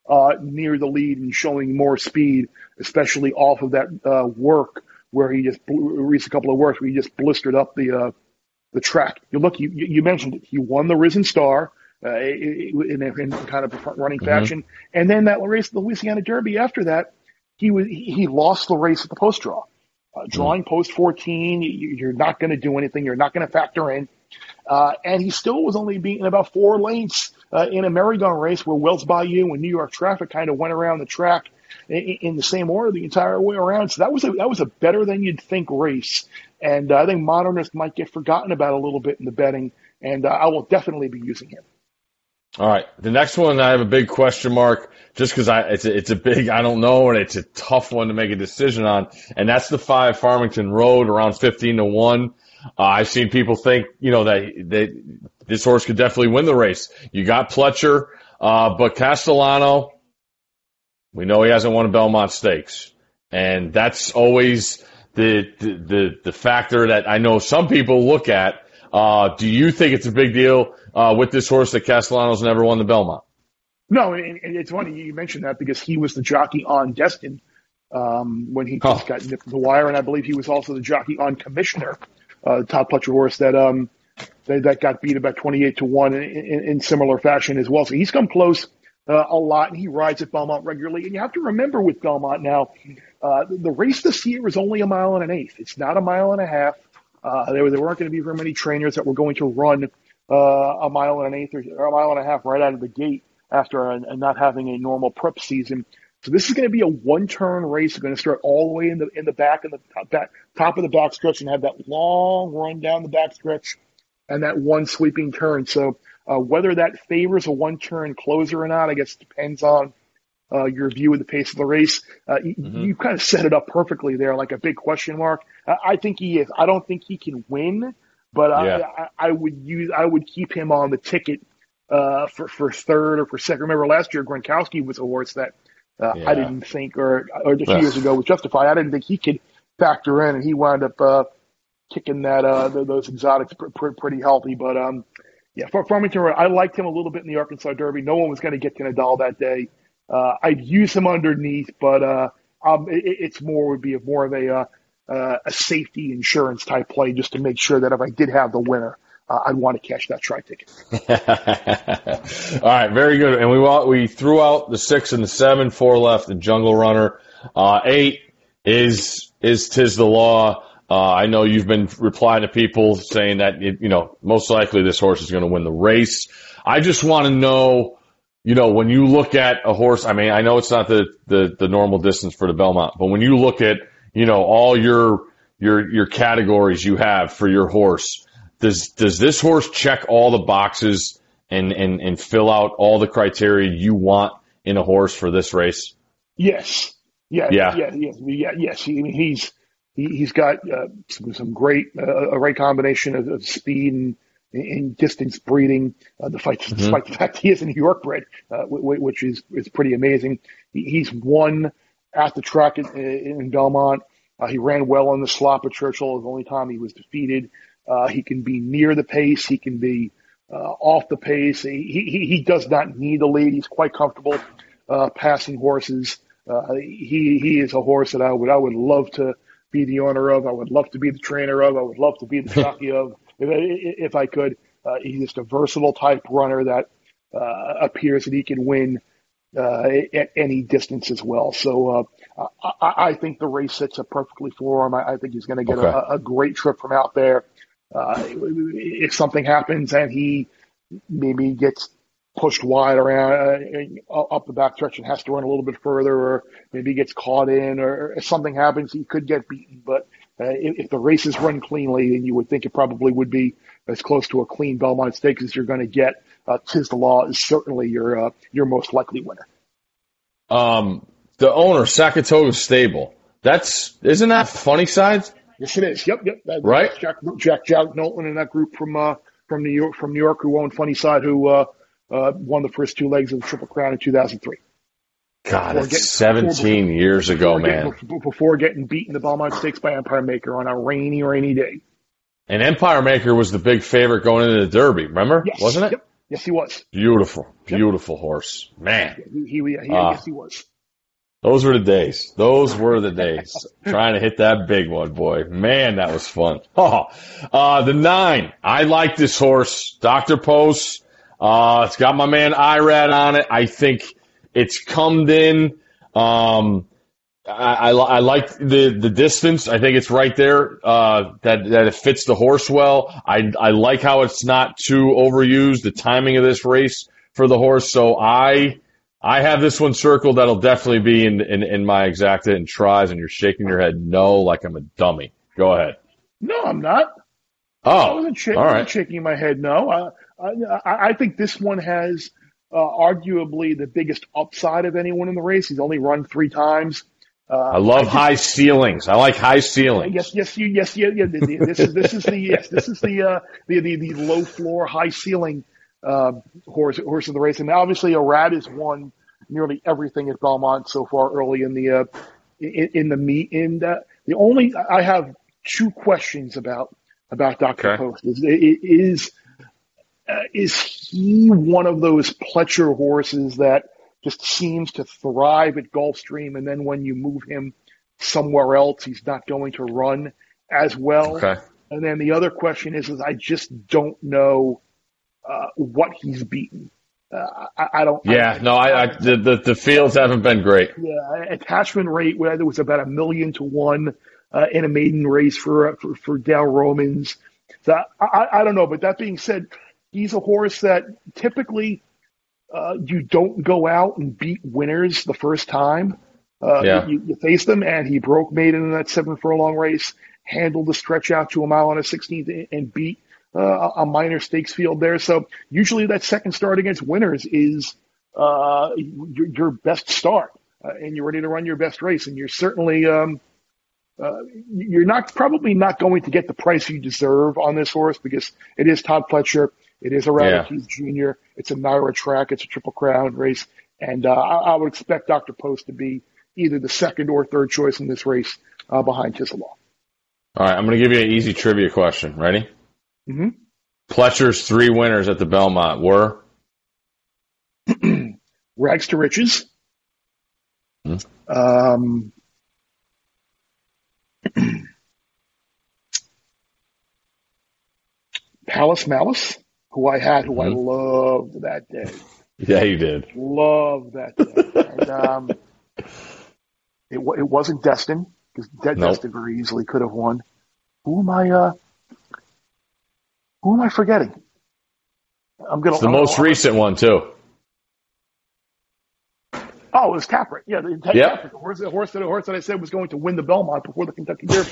uh, near the lead and showing more speed, especially off of that uh, work where he just released a couple of works where he just blistered up the uh, the track. You look, you, you mentioned it. He won the Risen Star uh, in, in kind of running mm-hmm. fashion, and then that race, the Louisiana Derby. After that, he was he lost the race at the post draw. Uh, drawing post fourteen, you're not going to do anything. You're not going to factor in. Uh, and he still was only beaten about four lengths uh, in a merry-go-round race where Wells Bayou and New York Traffic kind of went around the track in, in the same order the entire way around. So that was a, that was a better-than-you'd-think race. And uh, I think Modernist might get forgotten about a little bit in the betting, and uh, I will definitely be using him. All right. The next one, I have a big question mark just because I it's a, it's a big I don't know, and it's a tough one to make a decision on, and that's the five Farmington Road around fifteen to one. Uh, I've seen people think, you know, that, that this horse could definitely win the race. You got Pletcher, uh, but Castellano, we know he hasn't won a Belmont Stakes, and that's always the the, the, the factor that I know some people look at. Uh, do you think it's a big deal uh, with this horse that Castellano's never won the Belmont? No, and, and it's funny you mentioned that because he was the jockey on Destin um, when he oh. just got nipped in the wire. And I believe he was also the jockey on Commissioner, uh, the top Pletcher horse that um, that, that got beat about twenty-eight to one in, in, in similar fashion as well. So he's come close uh, a lot, and he rides at Belmont regularly. And you have to remember with Belmont now, uh, the race this year is only a mile and an eighth. It's not a mile and a half. Uh, there, there weren't going to be very many trainers that were going to run uh, a mile and an eighth or, or a mile and a half right out of the gate after a, a not having a normal prep season. So this is going to be a one-turn race. We're going to start all the way in the in the back, in the top, back, top of the backstretch, and have that long run down the backstretch and that one sweeping turn. So uh, whether that favors a one-turn closer or not, I guess it depends on Uh, your view of the pace of the race. Uh, you, mm-hmm. you kind of set it up perfectly there, like a big question mark. Uh, I think he is. I don't think he can win, but yeah. I, I, I would use. I would keep him on the ticket uh, for for third or for second. Remember last year, Gronkowski was a horse that uh, yeah. I didn't think, or or just years ago, was justified. I didn't think he could factor in, and he wound up uh, kicking that uh, those exotics pr- pr- pretty healthy. But um, yeah, for Farmington Road, I liked him a little bit in the Arkansas Derby. No one was going to get to Nadal that day. Uh, I'd use him underneath, but uh, um, it, it's more would be more of a uh, a safety insurance type play, just to make sure that if I did have the winner, uh, I'd want to cash that try ticket. All right, very good. And we we threw out the six and the seven, four left, the Jungle Runner. Uh, eight is is Tiz the Law. Uh, I know you've been replying to people saying that it, you know most likely this horse is going to win the race. I just want to know. You know, when you look at a horse, I mean, I know it's not the, the, the normal distance for the Belmont, but when you look at, you know, all your, your, your categories you have for your horse, does, does this horse check all the boxes and, and, and fill out all the criteria you want in a horse for this race? Yes. Yeah. Yeah. Yeah. yeah, yeah yes. He, I mean, he's, he, he's got uh, some, some great, uh, a great combination of, of speed and, in distance breeding, uh, despite, mm-hmm. despite the fact he is a New York bred, uh, which is, is pretty amazing. He, he's won at the track in, in Belmont. Uh, he ran well on the slop at Churchill. It was the only time he was defeated. Uh, he can be near the pace. He can be uh, off the pace. He, he he does not need a lead. He's quite comfortable uh, passing horses. Uh, he he is a horse that I would I would love to be the owner of. I would love to be the trainer of. I would love to be the jockey of. If, if I could, uh, he's just a versatile type runner that uh, appears that he can win uh, at any distance as well. So uh, I, I think the race sets up perfectly for him. I, I think he's going to get okay. a, a great trip from out there. Uh, if something happens and he maybe gets pushed wide around uh, up the back stretch and has to run a little bit further, or maybe gets caught in, or if something happens, he could get beaten. But Uh, if, if the race is run cleanly, then you would think it probably would be as close to a clean Belmont Stakes as you're going to get. Uh, Tiz the Law is certainly your uh, your most likely winner. Um, the owner, Sakatoga Stable. That's isn't that Funny Cide? Yes, it is. Yep, yep. That, right, Jack Jack, Jack Nolan and that group from uh, from New York from New York who owned Funny Cide, who uh, uh, won the first two legs of the Triple Crown in two thousand three. God, it's getting, seventeen before, years before ago, getting, man. Before getting beaten the Belmont Stakes by Empire Maker on a rainy, rainy day. And Empire Maker was the big favorite going into the Derby, remember? Yes. Wasn't it? Yep. Yes, he was. Beautiful, beautiful yep. horse. Man. He, he, he, uh, yes, he was. Those were the days. Those were the days. Trying to hit that big one, boy. Man, that was fun. Oh, uh, the nine. I like this horse. Doctor Post. Uh, it's got my man Irad on it. I think... It's come in. Um, I, I, I like the, the distance. I think it's right there. Uh, that that it fits the horse well. I I like how it's not too overused. The timing of this race for the horse. So I I have this one circled. That'll definitely be in in, in my exacta and tries. And you're shaking your head no, like I'm a dummy. Go ahead. No, I'm not. Oh, I wasn't shaking, all right. I wasn't shaking my head. No, I I, I think this one has. Uh, arguably the biggest upside of anyone in the race. He's only run three times. Uh, I love I just, high ceilings. I like high ceilings. Yes, yes, you, yes, yes, yes, yes. This is this is the yes, this is the uh, the, the the low floor, high ceiling uh, horse horse of the race. And obviously, Arad has won nearly everything at Belmont so far early in the uh, in, in the meet. And uh, the only I have two questions about about Doctor Okay. Post is. is Uh, is he one of those Pletcher horses that just seems to thrive at Gulfstream. And then when you move him somewhere else, he's not going to run as well. Okay. And then the other question is, is I just don't know uh, what he's beaten. Uh, I, I don't. Yeah, I, no, I, I the the fields haven't been great. Yeah, attachment rate where there was about a million to one uh, in a maiden race for for, for Dale Romans. So I, I, I don't know. But that being said, he's a horse that typically uh, you don't go out and beat winners the first time. Uh, yeah. you, you face them, and he broke maiden in that seven furlong race, handled the stretch out to a mile and a sixteenth, and, and beat. Uh, a minor stakes field there. So usually that second start against winners is uh, your, your best start, uh, and you're ready to run your best race. And you're certainly um, uh, you're not probably not going to get the price you deserve on this horse because it is Todd Pletcher, it is a Rabbit Keith Junior, it's a Naira track, it's a Triple Crown race, and uh, I, I would expect Doctor Post to be either the second or third choice in this race uh, behind Tiz Law. All right, I'm going to give you an easy trivia question. Ready? Mm-hmm. Pletcher's three winners at the Belmont were Rags to Riches, mm-hmm. um, Palace Malice, who I had, who mm-hmm. I loved that day. Yeah, you did. Loved that day. and, um, it it wasn't Destin because nope. Destin very easily could have won. Who am I? Uh, Who am I forgetting? I'm gonna. It's the I'm most gonna, recent one too. Oh, it was Tapper. Yeah, the, the, yep. Tapper, the, horse, the horse that the horse that I said was going to win the Belmont before the Kentucky Derby.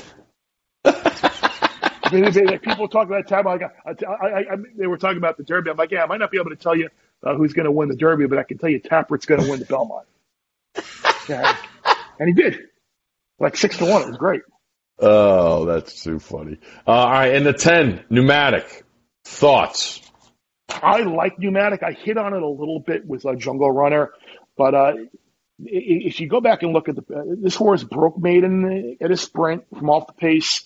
they, they, they, people talk about Tapper. I got, I, I, I, they were talking about the Derby. I'm like, yeah, I might not be able to tell you uh, who's going to win the Derby, but I can tell you Tapper's going to win the Belmont. yeah. And he did, like six to one. It was great. Oh, that's too funny. Uh, all right, and the ten, Pneumatic. Thoughts? I like Pneumatic. I hit on it a little bit with a Jungle Runner, but uh, if you go back and look at the uh, – this horse broke maiden at a sprint from off the pace,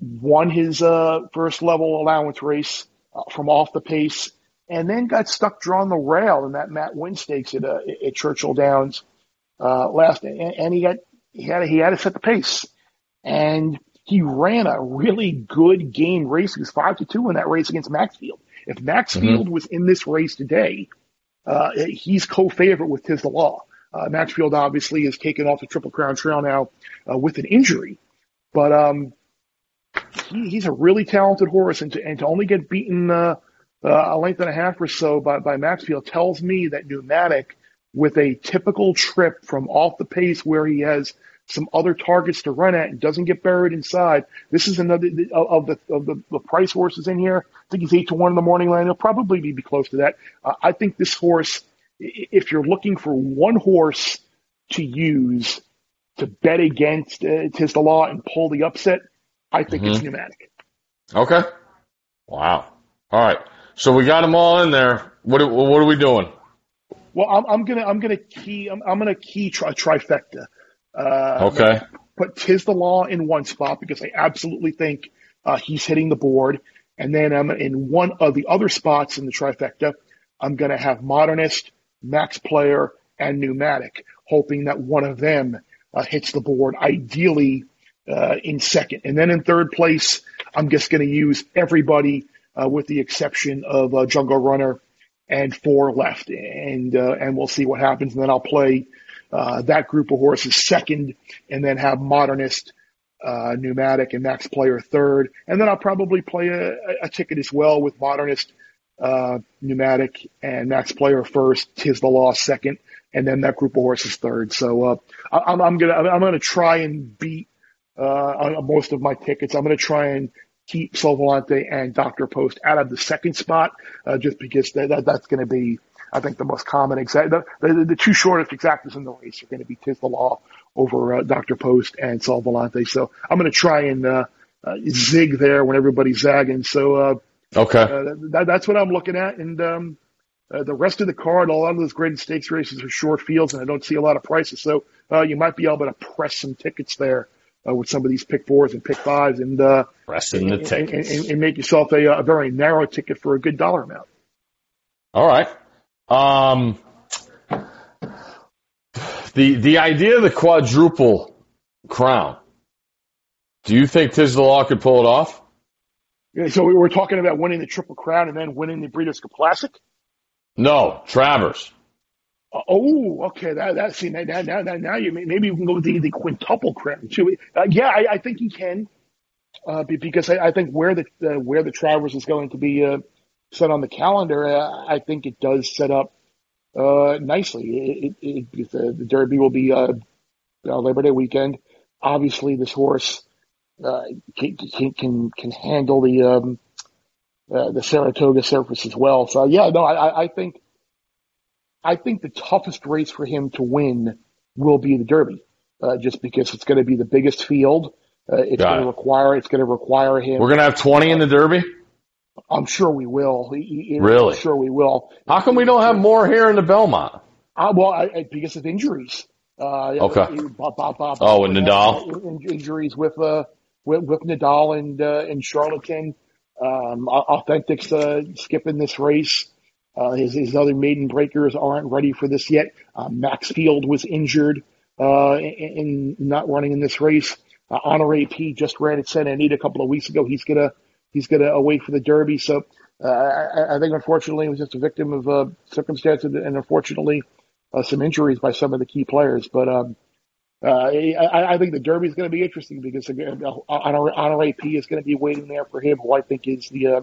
won his uh, first level allowance race uh, from off the pace, and then got stuck drawing the rail in that Matt Wynn Stakes at, uh, at Churchill Downs uh, last – and he got he had he had to set the pace. And he ran a really good game race. He was five to two in that race against Maxfield. If Maxfield mm-hmm. was in this race today, uh, he's co-favorite with Tiz Law. Uh, Maxfield obviously is taken off the Triple Crown trail now uh, with an injury, but um, he, he's a really talented horse, and to, and to only get beaten uh, uh, a length and a half or so by, by Maxfield tells me that Pneumatic, with a typical trip from off the pace where he has some other targets to run at and doesn't get buried inside. This is another of the of the, the price horses in here. I think he's eight to one in the morning line. He'll probably be close to that. Uh, I think this horse, if you're looking for one horse to use to bet against uh, Tiz Law and pull the upset, I think mm-hmm. it's Pneumatic. Okay. Wow. All right. So we got them all in there. What what are we doing? Well, I'm, I'm gonna I'm gonna key I'm, I'm gonna key tri- trifecta. Uh, okay. Put Tiz Law in one spot because I absolutely think uh, he's hitting the board. And then I'm in one of the other spots in the trifecta. I'm going to have Modernist, Max Player, and Pneumatic, hoping that one of them uh, hits the board, ideally uh, in second. And then in third place, I'm just going to use everybody uh, with the exception of uh, Jungle Runner and four left. And, uh, and we'll see what happens. And then I'll play Uh, that group of horses second, and then have Modernist, uh, Pneumatic, and Max Player third. And then I'll probably play a, a ticket as well with Modernist, uh, Pneumatic, and Max Player first, Tiz Law second, and then that group of horses third. So uh, I, I'm, I'm gonna I'm gonna try and beat uh, on most of my tickets. I'm gonna try and keep Sole Volante and Doctor Post out of the second spot, uh, just because that, that that's gonna be. I think the most common exact, the, the, the two shortest exactas in the race are going to be Tiz Law over uh, Doctor Post and Sole Volante. So I'm going to try and uh, uh, zig there when everybody's zagging. So uh, okay, uh, that, that's what I'm looking at. And um, uh, the rest of the card, a lot of those graded stakes races are short fields, and I don't see a lot of prices. So uh, you might be able to press some tickets there uh, with some of these pick fours and pick fives, and uh, pressing the tickets and, and, and make yourself a, a very narrow ticket for a good dollar amount. All right. Um, The the idea of the quadruple crown, do you think Tiz Law could pull it off? Yeah, so we were talking about winning the Triple Crown and then winning the Breeders' Cup Classic? No, Travers. Uh, oh, okay. That that see now now now now you may, maybe we can go with the, the quintuple crown too. Uh, yeah, I, I think he can, uh, because I, I think where the uh, where the Travers is going to be uh, set on the calendar, uh, I think it does set up uh, nicely. It, it, it, the, the Derby will be uh, uh, Labor Day weekend. Obviously, this horse uh, can, can can can handle the um, uh, the Saratoga surface as well. So yeah, no, I I think. I think the toughest race for him to win will be the Derby, uh, just because it's going to be the biggest field. Uh, it's going to require. It's going to require him. We're going to have twenty in the Derby. I'm sure we will. Really? I'm sure we will. How come we don't have more here in the Belmont? Uh, well, I, I, because of injuries. Uh, okay. Bob, Bob, Bob, oh, and Nadal injuries with uh with, with Nadal and uh, and Charlatan. Um, Authentic's uh, skipping this race. Uh, his, his other maiden breakers aren't ready for this yet. Uh, Maxfield was injured uh, in, in not running in this race. Uh, Honore P just ran at Santa Anita a couple of weeks ago. He's gonna he's gonna away for the Derby. So uh, I, I think unfortunately he was just a victim of uh, circumstances and unfortunately uh, some injuries by some of the key players. But um, uh, I, I think the Derby is going to be interesting because uh, Honore, Honore P is going to be waiting there for him, who I think is the uh,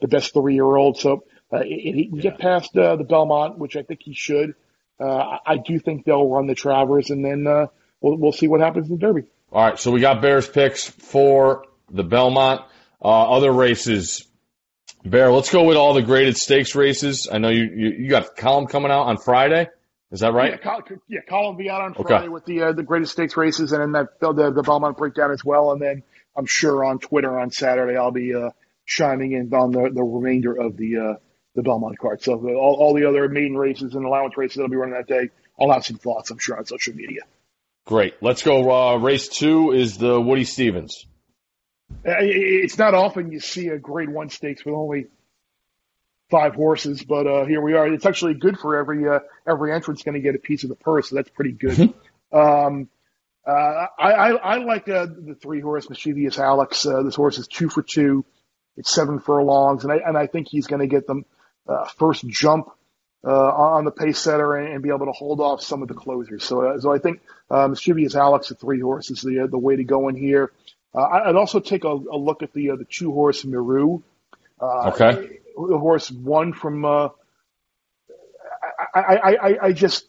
the best three year old. So. Uh, if he can yeah. get past uh, the Belmont, which I think he should, uh, I do think they'll run the Travers, and then uh, we'll, we'll see what happens in the Derby. All right, so we got Bears picks for the Belmont. Uh, other races, Bear, let's go with all the graded stakes races. I know you you, you got Column coming out on Friday. Is that right? Yeah, Column yeah, will be out on okay. Friday with the uh, the graded stakes races, and then that, the, the Belmont breakdown as well. And then I'm sure on Twitter on Saturday I'll be uh, chiming in on the, the remainder of the uh, – the Belmont card. So the, all, all the other maiden races and allowance races that'll be running that day, I'll have some thoughts, I'm sure, on social media. Great. Let's go. Uh, race two is the Woody Stevens. It's not often you see a grade one stakes with only five horses, but uh, here we are. It's actually good for every uh, every entrant's going to get a piece of the purse, so that's pretty good. um, uh, I, I, I like uh, the three-horse Mischievous Alex. Uh, this horse is two for two. It's seven furlongs, and I, and I think he's going to get them – Uh, first jump uh, on the pace setter and, and be able to hold off some of the closers. So, uh, so I think uh, Mischievous Alex at three horses is the uh, the way to go in here. Uh, I'd also take a, a look at the uh, the two horse Miru. Uh, okay. The horse one from. Uh, I, I, I I just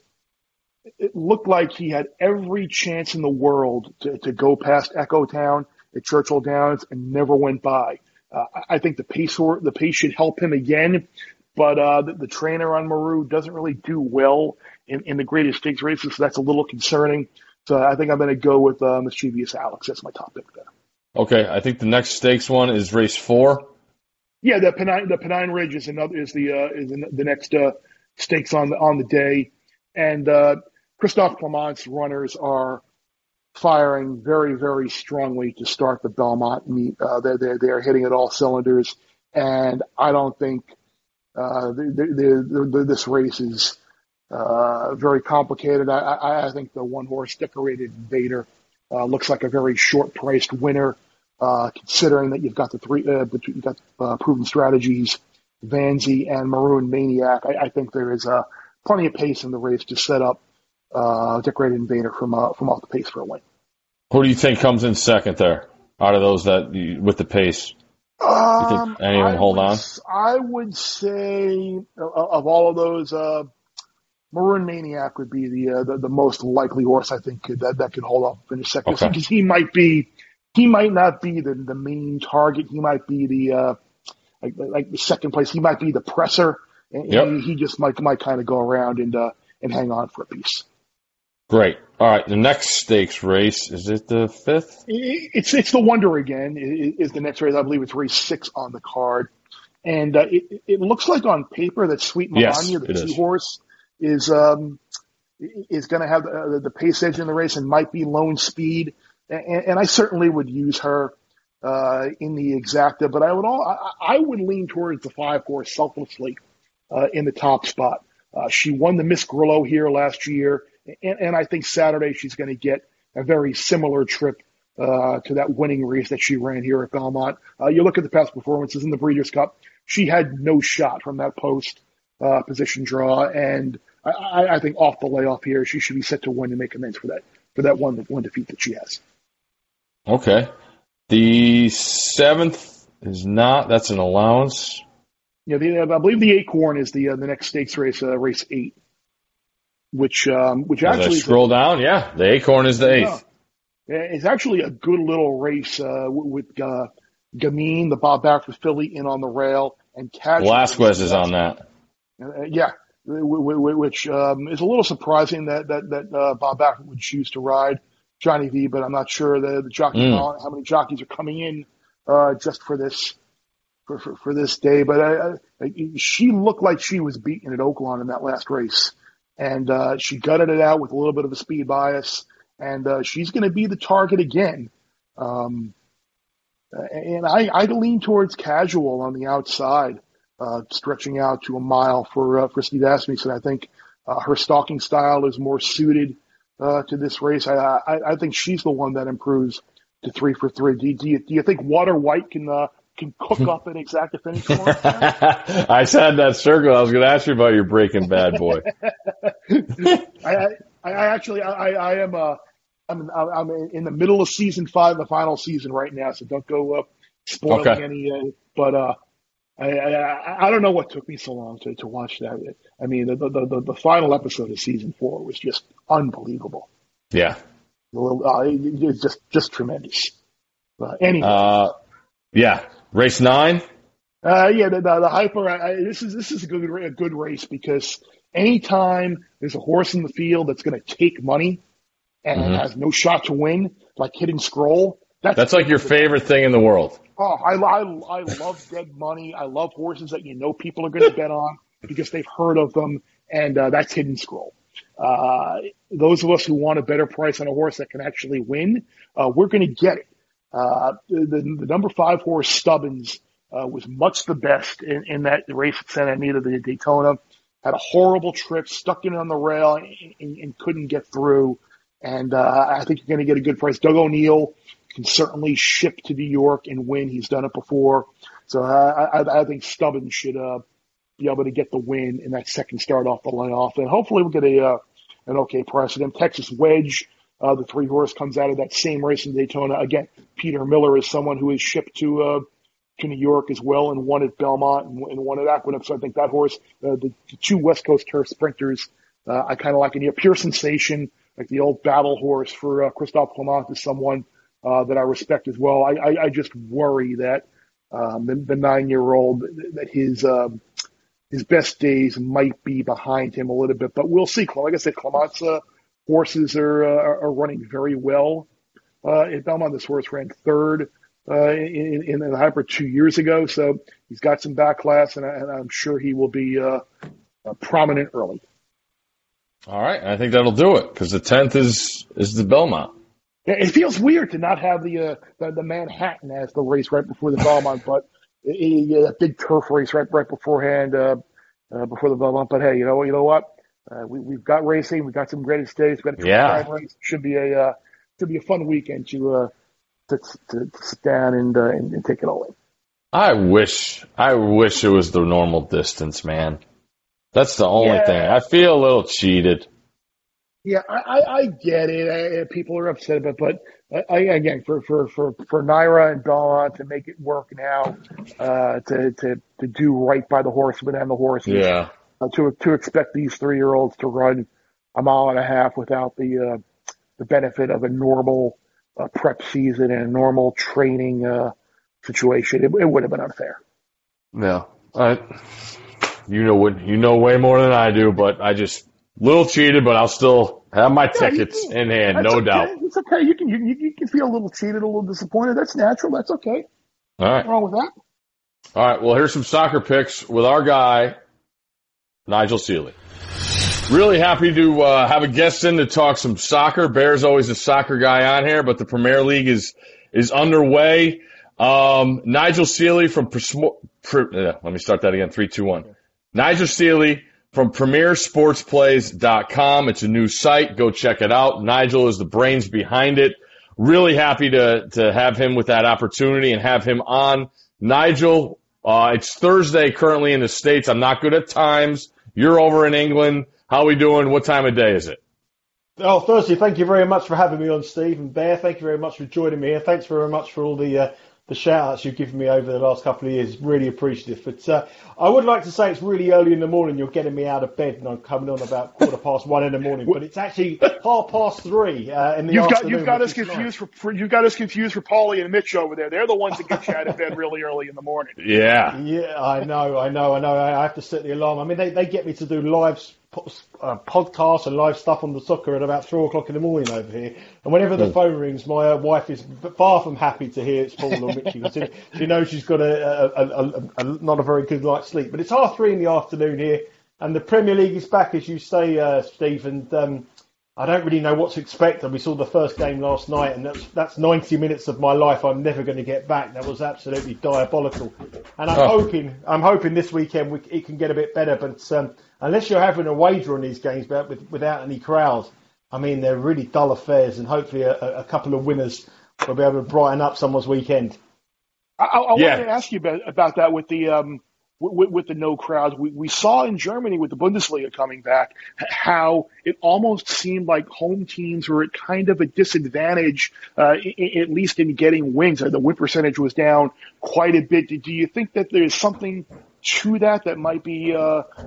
it looked like he had every chance in the world to, to go past Echo Town at Churchill Downs and never went by. Uh, I think the pace or the pace should help him again. But uh, the, the trainer on Maru doesn't really do well in, in the graded stakes races, so that's a little concerning. So I think I'm going to go with uh, Mischievous Alex. That's my top pick there. Okay, I think the next stakes one is race four. Yeah, the Pennine, the Pennine Ridge is another is the uh, is the next uh, stakes on the on the day, and uh, Christophe Clement's runners are firing very very strongly to start the Belmont meet. Uh, they they they are hitting at all cylinders, and I don't think. Uh, the, the, the, the, this race is uh, very complicated. I, I, I think the one-horse decorated Vader uh, looks like a very short-priced winner, uh, considering that you've got the three, uh, between, you've got uh, Proven Strategies, Vanzi, and Maroon Maniac. I, I think there is uh, plenty of pace in the race to set up uh, decorated Vader from uh, from off the pace for a win. Who do you think comes in second there? Out of those that you, with the pace. Um, anyone I hold would, on? I would say uh, of all of those, uh, Maroon Maniac would be the, uh, the the most likely horse I think could, that that could hold off in a second because okay. he might be he might not be the, the main target. He might be the uh, like, like the second place. He might be the presser. And, yep. and he just might might kind of go around and uh, and hang on for a piece. Great. All right. The next stakes race, is it the fifth? It's it's the Wonder again is the next race. I believe it's race six on the card. And uh, it, it looks like on paper that Sweet Melania, yes, the two is. horse, is um is going to have the, the pace edge in the race and might be lone speed. And, and I certainly would use her uh, in the exacta, but I would all I, I would lean towards the five horse selflessly uh, in the top spot. Uh, she won the Miss Grillo here last year. And, and I think Saturday she's going to get a very similar trip uh, to that winning race that she ran here at Belmont. Uh, you look at the past performances in the Breeders' Cup. She had no shot from that post uh, position draw. And I, I think off the layoff here, she should be set to win and make amends for that, for that one, one defeat that she has. Okay. The seventh is not. That's an allowance. Yeah, the, I believe the Acorn is the uh, the next stakes race, uh, race eight. Which, um, which As actually I scroll a, down, yeah, the Acorn is the eighth. Yeah. It's actually a good little race uh, with uh, Gamine, the Bob Backer filly, in on the rail, and Catch. Velasquez is on that. Uh, yeah, which um, is a little surprising that that that uh, Bob Backer would choose to ride Johnny V, but I'm not sure the, the jockey mm. on, how many jockeys are coming in uh, just for this for for, for this day. But I, I, she looked like she was beaten at Oaklawn in that last race. And uh, she gutted it out with a little bit of a speed bias, and uh, she's going to be the target again. Um, and I, I lean towards Casual on the outside, uh, stretching out to a mile for uh, for Steve Asmussen. I think uh, her stalking style is more suited uh, to this race. I, I I think she's the one that improves to three for three. Do, do, you, do you think Water White can uh, can cook up an exacta finish for her? I said that circle. I was going to ask you about your Breaking Bad boy. I, I, I actually, I, I am, uh, I'm, I'm in the middle of season five, the final season right now. So don't go up spoiling okay. any. Uh, but uh, I, I, I don't know what took me so long to, to watch that. I mean, the, the the the final episode of season four was just unbelievable. Yeah, uh, it's just just tremendous. But anyway, uh, yeah, race nine. Uh, yeah, the, the, the hyper. I, this is this is a good a good race because anytime there's a horse in the field that's going to take money and mm-hmm. has no shot to win, like hitting Scroll. That's, that's like your favorite thing in the world. Oh, I, I, I love dead money. I love horses that you know people are going to bet on because they've heard of them, and uh, that's Hidden Scroll. Uh, those of us who want a better price on a horse that can actually win, uh, we're going to get it. Uh, the, the number five horse, Stubbins, uh, was much the best in, in that race at Santa Anita, the Daytona. Had a horrible trip, stuck in on the rail, and, and, and couldn't get through. And uh, I think you're going to get a good price. Doug O'Neill can certainly ship to New York and win. He's done it before. So uh, I, I think Stubbins should uh, be able to get the win in that second start off the layoff. And hopefully we'll get a uh, an okay price for them. Texas Wedge, uh, the three horse, comes out of that same race in Daytona. Again, Peter Miller is someone who is shipped to uh, – to New York as well, and one at Belmont and, and one at Aqueduct. So I think that horse, uh, the, the two West Coast turf sprinters, uh, I kind of like it. You know, Pure Sensation, like the old battle horse for uh, Christophe Clement, is someone uh, that I respect as well. I, I, I just worry that um, the, the nine-year-old, that his um, his best days might be behind him a little bit, but we'll see. Like I said, Clement's uh, horses are, uh, are running very well uh, at Belmont. This horse ran third Uh, in, in, in the hyper two years ago, so he's got some back class, and, I, and I'm sure he will be uh, uh, prominent early. All right, I think that'll do it because the tenth is is the Belmont. Yeah, it feels weird to not have the uh, the, the Manhattan as the race right before the Belmont, but it, it, yeah, that big turf race right right beforehand uh, uh, before the Belmont. But hey, you know you know what? Uh, we we've got racing, we've got some great days, we've got a yeah. race. Should be a uh, should be a fun weekend to. Uh, To, to sit down and, uh, and and take it all in. I wish, I wish it was the normal distance, man. That's the only yeah. thing. I feel a little cheated. Yeah, I, I, I get it. I, people are upset about it, but I, again, for, for, for, for Naira and Dala to make it work now, uh, to, to, to do right by the horsemen and the horses. Yeah. Uh, to to expect these three-year-olds to run a mile and a half without the uh, the benefit of a normal a prep season and a normal training uh, situation, it, it would have been unfair. No, I, you know what, you know way more than I do, but I just little cheated, but I'll still have my yeah, tickets in hand, no okay. doubt. It's okay. You can you, you can feel a little cheated, a little disappointed. That's natural. That's okay. All right. Nothing wrong with that. All right. Well, here's some soccer picks with our guy, Nigel Seeley. Really happy to uh, have a guest in to talk some soccer. Bear's always a soccer guy on here, but the Premier League is is underway. Um, Nigel Seeley from Pers- – Pr- uh, let me start that again, three, two, one. Nigel Seeley from premier sports plays dot com. It's a new site. Go check it out. Nigel is the brains behind it. Really happy to to have him with that opportunity and have him on. Nigel, uh, it's Thursday currently in the States. I'm not good at times. You're over in England. How we doing? What time of day is it? Oh, Thursday. Thank you very much for having me on, Steve and Bear. Thank you very much for joining me here. Thanks very much for all the uh, the shout-outs you've given me over the last couple of years. Really appreciative. But uh, I would like to say it's really early in the morning. You're getting me out of bed, and I'm coming on about quarter past one in the morning. But it's actually half past three uh, in the you've afternoon. Got, you've, got us confused for, for, you've got us confused for Paulie and Mitch over there. They're the ones that get you out of bed really early in the morning. Yeah. Yeah, I know, I know, I know. I have to set the alarm. I mean, they, they get me to do live Uh, podcasts and live stuff on the soccer at about three o'clock in the morning over here, and whenever the phone rings, my uh, wife is far from happy to hear it's Paul or Mitchie. She, she knows she's got a, a, a, a not a very good night's sleep. But it's half three in the afternoon here, and the Premier League is back, as you say, uh, Steve. And um, I don't really know what to expect. And we saw the first game last night, and that's that's ninety minutes of my life I'm never going to get back. That was absolutely diabolical. And I'm oh. hoping I'm hoping this weekend we, it can get a bit better, but. Um, Unless you're having a wager on these games but with, without any crowds, I mean, they're really dull affairs, and hopefully a, a couple of winners will be able to brighten up someone's weekend. I, I yeah. wanted to ask you about, about that with the um, with, with the no crowds. We, we saw in Germany with the Bundesliga coming back how it almost seemed like home teams were at kind of a disadvantage, uh, in, at least in getting wins. The win percentage was down quite a bit. Do you think that there's something to that that might be uh,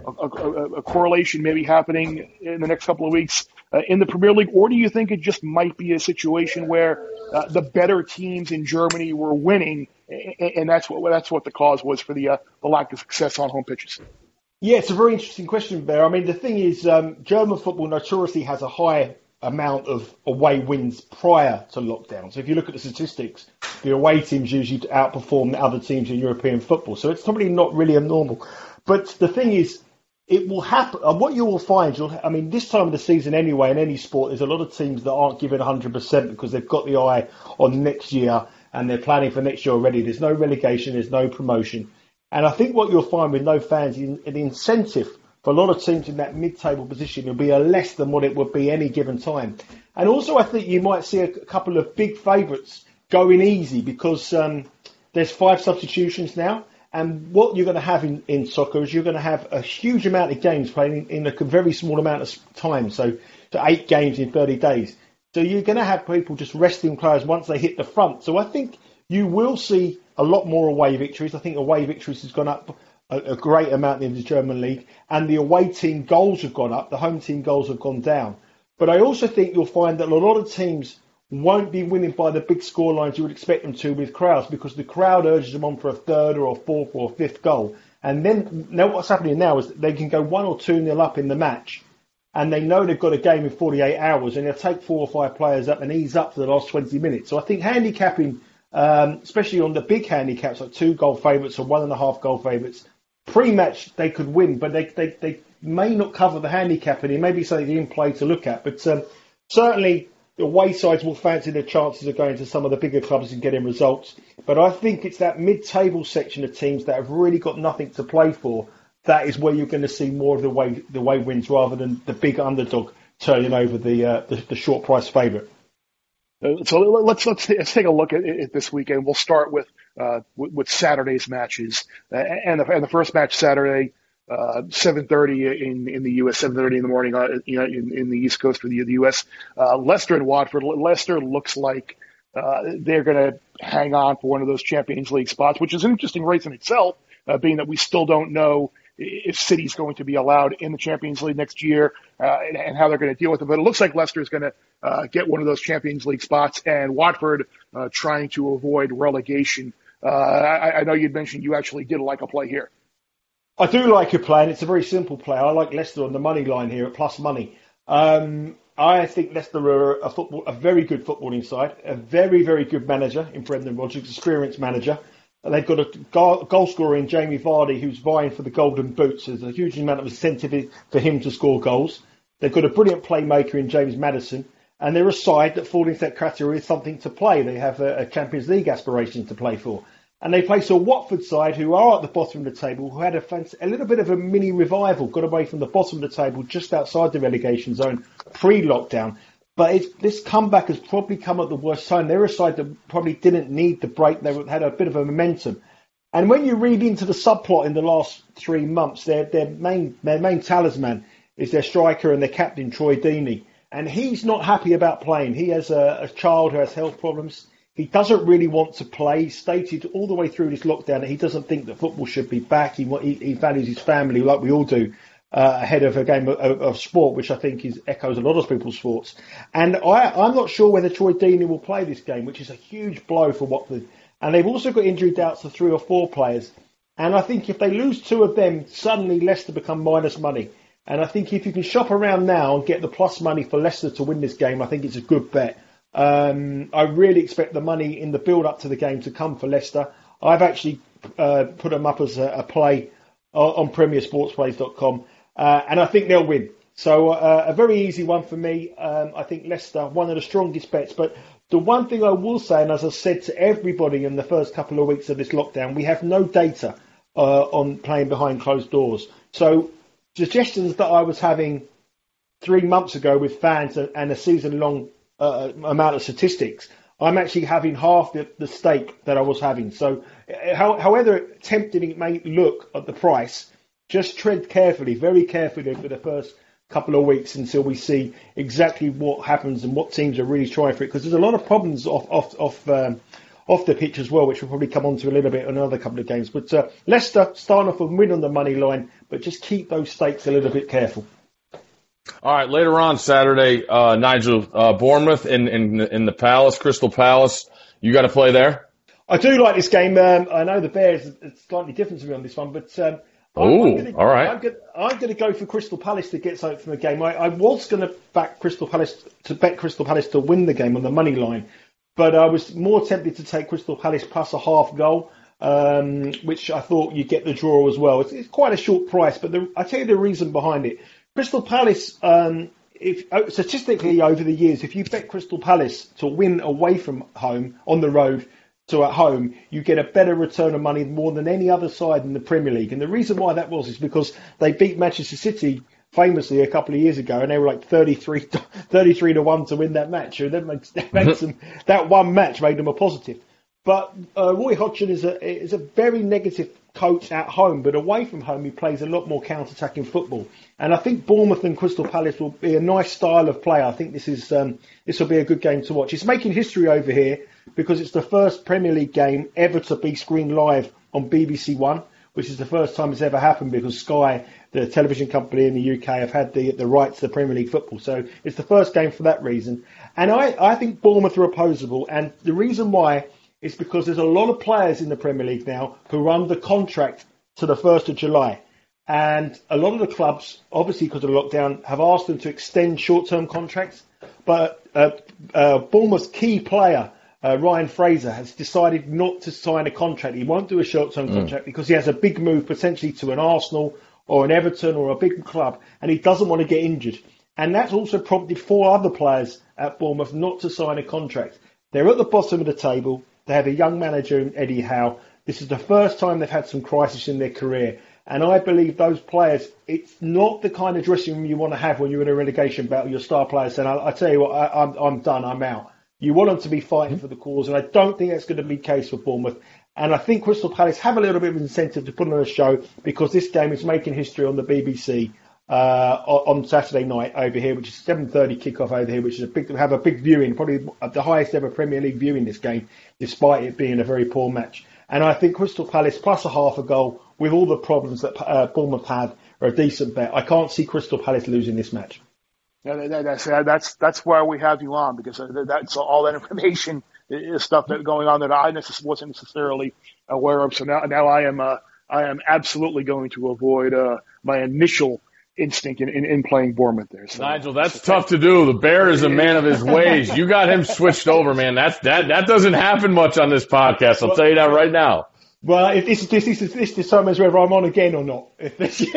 a, a, a correlation maybe happening in the next couple of weeks uh, in the Premier League? Or do you think it just might be a situation where uh, the better teams in Germany were winning, and, and that's what that's what the cause was for the, uh, the lack of success on home pitches? Yeah, it's a very interesting question, Bear. I mean, the thing is, um, German football notoriously has a high amount of away wins prior to lockdown. So if you look at the statistics, the away teams usually outperform the other teams in European football. So it's probably not really abnormal. But the thing is, it will happen. What you will find, you'll, I mean, this time of the season anyway, in any sport, there's a lot of teams that aren't giving one hundred percent because they've got the eye on next year and they're planning for next year already. There's no relegation, there's no promotion. And I think what you'll find with no fans is an incentive for a lot of teams in that mid-table position, it'll be a less than what it would be any given time. And also I think you might see a couple of big favourites going easy because um, there's five substitutions now. And what you're going to have in, in soccer is you're going to have a huge amount of games played in, in a very small amount of time. So, so eight games in thirty days. So you're going to have people just resting players once they hit the front. So I think you will see a lot more away victories. I think away victories has gone up a great amount in the German league, and the away team goals have gone up, the home team goals have gone down. But I also think you'll find that a lot of teams won't be winning by the big score lines you would expect them to with crowds, because the crowd urges them on for a third or a fourth or a fifth goal. And then now what's happening now is that they can go one or two nil up in the match, and they know they've got a game in forty-eight hours, and they'll take four or five players up and ease up for the last twenty minutes. So I think handicapping, um, especially on the big handicaps like two goal favourites or one and a half goal favourites, pre-match they could win, but they, they, they may not cover the handicap, and it may be something in play to look at. But um, certainly the away sides will fancy their chances of going to some of the bigger clubs and getting results. But I think it's that mid-table section of teams that have really got nothing to play for. That is where you're going to see more of the way the way wins rather than the big underdog turning over the uh, the, the short price favourite. So let's let's let's take a look at it this weekend. We'll start with uh, with Saturday's matches, uh, and the, and the first match Saturday, uh, seven thirty in in the U S, seven thirty in the morning, uh, you know, in, in the East Coast for the, the U S. Uh, Leicester and Watford. Leicester looks like uh, they're going to hang on for one of those Champions League spots, which is an interesting race in itself, uh, being that we still don't know if City's going to be allowed in the Champions League next year uh, and, and how they're going to deal with it. But it looks like Leicester is going to uh, get one of those Champions League spots, and Watford uh, trying to avoid relegation. Uh, I, I know you'd mentioned you actually did like a play here. I do like a play, and it's a very simple play. I like Leicester on the money line here at plus money. Um, I think Leicester are a, football, a very good footballing side, a very, very good manager in Brendan Rodgers, experienced manager. They've got a goal scorer in Jamie Vardy who's vying for the golden boots. There's a huge amount of incentive for him to score goals. They've got a brilliant playmaker in James Maddison. And they're a side that fall into that category is something to play. They have a Champions League aspiration to play for. And they face a Watford side who are at the bottom of the table, who had a, fancy, a little bit of a mini revival, got away from the bottom of the table just outside the relegation zone pre-lockdown. But it's, this comeback has probably come at the worst time. They're a side that probably didn't need the break. They had a bit of a momentum. And when you read into the subplot in the last three months, their their main their main talisman is their striker and their captain, Troy Deeney. And he's not happy about playing. He has a, a child who has health problems. He doesn't really want to play. He stated all the way through this lockdown that he doesn't think that football should be back. He he, he values his family, like we all do, uh, ahead of a game of, of, of sport, which I think is echoes a lot of people's sports. And I, I'm not sure whether Troy Deeney will play this game, which is a huge blow for Watford. And they've also got injury doubts to three or four players. And I think if they lose two of them, suddenly Leicester become minus money. And I think if you can shop around now and get the plus money for Leicester to win this game, I think it's a good bet. Um, I really expect the money in the build-up to the game to come for Leicester. I've actually uh, put them up as a, a play on Premier Sports Plays dot com, uh, and I think they'll win. So uh, a very easy one for me. Um, I think Leicester, one of the strongest bets. But the one thing I will say, and as I said to everybody in the first couple of weeks of this lockdown, we have no data uh, on playing behind closed doors. So suggestions that I was having three months ago with fans and a season-long Uh, amount of statistics, I'm actually having half the, the stake that I was having. So how, however tempting it may look at the price, just tread carefully, very carefully for the first couple of weeks until we see exactly what happens and what teams are really trying for it, because there's a lot of problems off off off, um, off the pitch as well, which we'll probably come on to a little bit in another couple of games. But uh, Leicester starting off and win on the money line, but just keep those stakes a little bit careful. All right, later on Saturday, uh, Nigel, uh, Bournemouth in, in, in the Palace, Crystal Palace. You got to play there? I do like this game. Um, I know the Bears are slightly different to me on this one, but um, Ooh, I'm gonna, all right. I'm going I'm to go for Crystal Palace to get something from the game. I, I was going to back Crystal Palace to bet Crystal Palace to win the game on the money line, but I was more tempted to take Crystal Palace plus a half goal, um, which I thought you'd get the draw as well. It's, it's quite a short price, but the, I tell you the reason behind it. Crystal Palace, um, if, statistically over the years, if you bet Crystal Palace to win away from home, on the road to at home, you get a better return of money more than any other side in the Premier League. And the reason why that was is because they beat Manchester City famously a couple of years ago, and they were like thirty-three to one to win that match. And that, makes, that, makes them, that one match made them a positive. But uh, Roy Hodgson is a, is a very negative coach at home, but away from home he plays a lot more counter-attacking football, and I think Bournemouth and Crystal Palace will be a nice style of play. I think this is um, this will be a good game to watch. It's making history over here because it's the first Premier League game ever to be screened live on B B C One, which is the first time it's ever happened because Sky, the television company in the U K, have had the the rights to the Premier League football. So it's the first game for that reason, and I, I think Bournemouth are opposable, and the reason why it's because there's a lot of players in the Premier League now who are under contract to the first of July. And a lot of the clubs, obviously because of the lockdown, have asked them to extend short-term contracts. But uh, uh, Bournemouth's key player, uh, Ryan Fraser, has decided not to sign a contract. He won't do a short-term mm. contract because he has a big move potentially to an Arsenal or an Everton or a big club. And he doesn't want to get injured. And that's also prompted four other players at Bournemouth not to sign a contract. They're at the bottom of the table. They have a young manager, Eddie Howe. This is the first time they've had some crisis in their career. And I believe those players, it's not the kind of dressing room you want to have when you're in a relegation battle. Your star players saying, I, I tell you what, I, I'm, I'm done, I'm out. You want them to be fighting for the cause, and I don't think that's going to be the case for Bournemouth. And I think Crystal Palace have a little bit of incentive to put on a show because this game is making history on the B B C uh, on Saturday night over here, which is seven thirty kickoff over here, which is a big have a big viewing, probably the highest ever Premier League viewing this game, despite it being a very poor match. And I think Crystal Palace plus a half a goal, with all the problems that uh, Bournemouth have, are a decent bet. I can't see Crystal Palace losing this match. Yeah, that's that's that's why we have you on, because that's all that information is stuff that's going on that I wasn't necessarily aware of. So now now I am uh, I am absolutely going to avoid uh, my initial instinct in, in, in playing Bournemouth there. So, Nigel, that's so tough to do. The Bear is a man of his ways. You got him switched over, man. That's, that, that doesn't happen much on this podcast. I'll well, tell you that right now. Well, if this, this, this, this determines whether I'm on again or not. If this, this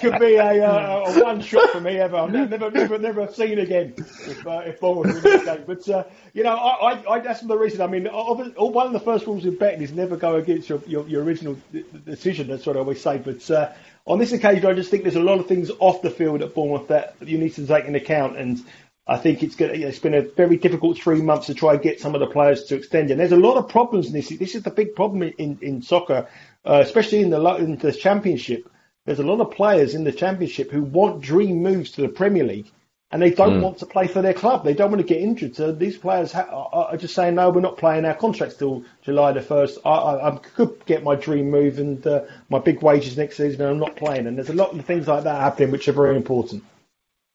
could be a, uh, a one shot for me ever. I've never, never, never seen again if, uh, if bored with this game. But uh, you know, I, I, I, that's the reason. I mean, one of the first rules of betting is never go against your, your, your original decision. That's what I always say. But uh, on this occasion, I just think there's a lot of things off the field at Bournemouth that you need to take into account. And I think it's gonna, you know, it's been a very difficult three months to try and get some of the players to extend. And there's a lot of problems in this. This is the big problem in, in soccer, uh, especially in the, in the Championship. There's a lot of players in the Championship who want dream moves to the Premier League, and they don't mm. want to play for their club. They don't want to get injured. So these players ha- are just saying, no, we're not playing, our contracts till July the first. I, I, I could get my dream move and uh, my big wages next season, and I'm not playing. And there's a lot of things like that happening, which are very important.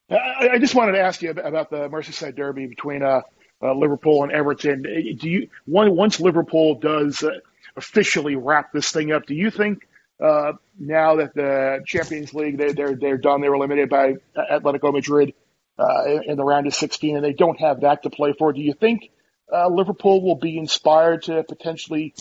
I just wanted to ask you about the Merseyside Derby between uh, uh, Liverpool and Everton. Do you, once Liverpool does uh, officially wrap this thing up, do you think uh, now that the Champions League, they, they're they're done, they were eliminated by Atletico Madrid uh, in the round of sixteen, and they don't have that to play for, do you think uh, Liverpool will be inspired to potentially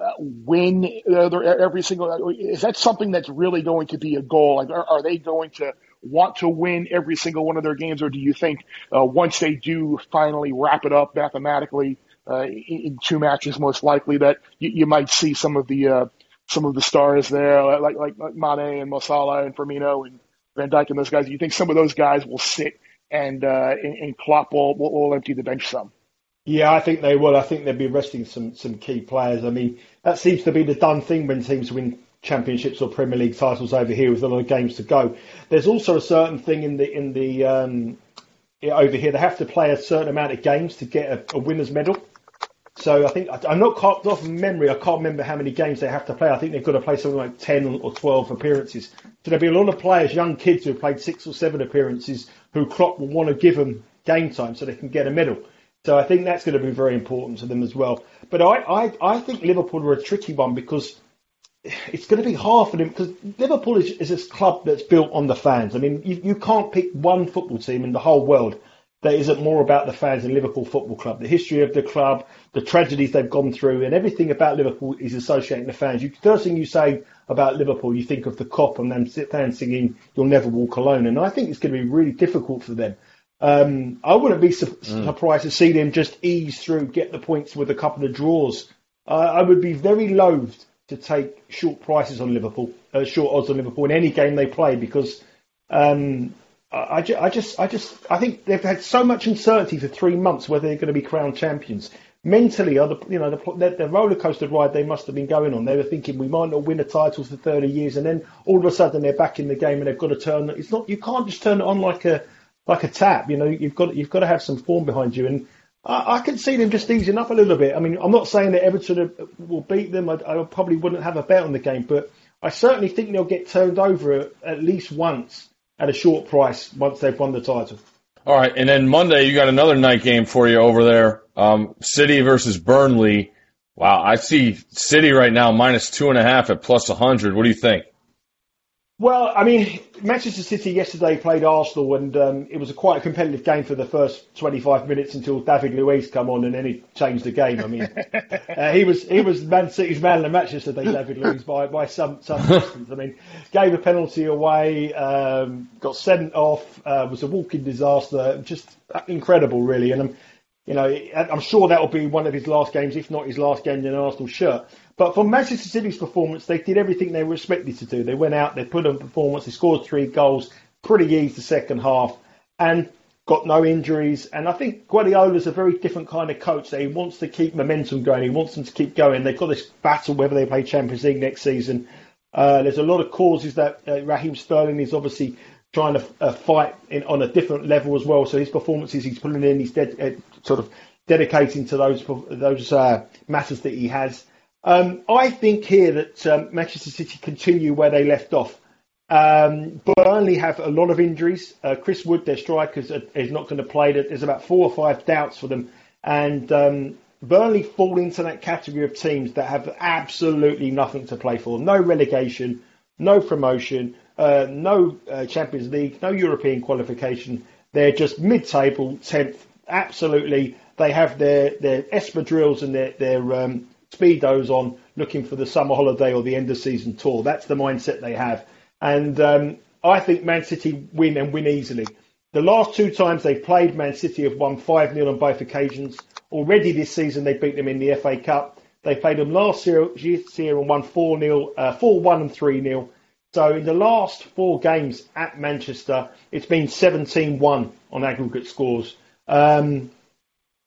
uh, win uh, every single – is that something that's really going to be a goal? Like, are, are they going to – want to win every single one of their games, or do you think uh, once they do finally wrap it up mathematically uh, in, in two matches, most likely that you, you might see some of the uh, some of the stars there, like like, like Mane and Mo Salah and Firmino and Van Dijk and those guys? Do you think some of those guys will sit and uh, and, and Klopp will, will, will empty the bench some? Yeah, I think they will. I think they'll be resting some some key players. I mean, that seems to be the done thing when teams win Championships or Premier League titles over here with a lot of games to go. There's also a certain thing in the in the um, over here. They have to play a certain amount of games to get a, a winner's medal. So I think I'm not caught off memory. I can't remember how many games they have to play. I think they've got to play something like ten or twelve appearances. So there'll be a lot of players, young kids who have played six or seven appearances, who Klopp will want to give them game time so they can get a medal. So I think that's going to be very important to them as well. But I I, I think Liverpool are a tricky one because it's going to be hard for them, because Liverpool is, is this club that's built on the fans. I mean, you, you can't pick one football team in the whole world that isn't more about the fans than Liverpool Football Club. The history of the club, the tragedies they've gone through, and everything about Liverpool is associating the fans. You, first thing you say about Liverpool, you think of the Kop and them fans singing, "You'll never walk alone." And I think it's going to be really difficult for them. Um, I wouldn't be su- mm. surprised to see them just ease through, get the points with a couple of draws. Uh, I would be very loath to take short prices on Liverpool, uh, short odds on Liverpool in any game they play, because um, I, I, ju- I just, I just, I think they've had so much uncertainty for three months whether they're going to be crowned champions. Mentally, are the, you know, the, the roller coaster ride they must have been going on. They were thinking we might not win a title for thirty years, and then all of a sudden they're back in the game and they've got to turn. It's not, you can't just turn it on like a like a tap. You know, you've got you've got to have some form behind you. And I can see them just easing up a little bit. I mean, I'm not saying that Everton will beat them. I, I probably wouldn't have a bet on the game, but I certainly think they'll get turned over at least once at a short price once they've won the title. All right, and then Monday you got another night game for you over there, um, City versus Burnley. Wow, I see City right now minus two and a half at plus one hundred. What do you think? Well, I mean, Manchester City yesterday played Arsenal, and um, it was a quite a competitive game for the first twenty-five minutes until David Luiz come on, and then he changed the game. I mean, uh, he was he was Man City's man of the match yesterday, David Luiz, by by some some distance. I mean, gave a penalty away, um, got sent off, uh, was a walking disaster, just incredible, really. And um, you know, I'm sure that will be one of his last games, if not his last game in an Arsenal shirt. But for Manchester City's performance, they did everything they were expected to do. They went out, they put on performance, they scored three goals, pretty easy the second half, and got no injuries. And I think Guardiola's a very different kind of coach. He wants to keep momentum going. He wants them to keep going. They've got this battle whether they play Champions League next season. Uh, there's a lot of causes that uh, Raheem Sterling is obviously trying to uh, fight in, on a different level as well. So his performances, he's putting in, he's de- uh, sort of dedicating to those, those uh, matters that he has. Um, I think here that um, Manchester City continue where they left off. Um, Burnley have a lot of injuries. Uh, Chris Wood, their striker, is, is not going to play. There's about four or five doubts for them. And um, Burnley fall into that category of teams that have absolutely nothing to play for. No relegation, no promotion, uh, no uh, Champions League, no European qualification. They're just mid-table, tenth, absolutely they have their, their espadrilles and their, their um, speedos on looking for the summer holiday or the end of season tour. That's the mindset they have. And um, I think Man City win and win easily. The last two times they've played, Man City have won five nil on both occasions. Already this season, they beat them in the F A Cup. They played them last year, year and won four nil, uh, four one and three nil. So in the last four games at Manchester, it's been seventeen one on aggregate scores. Um,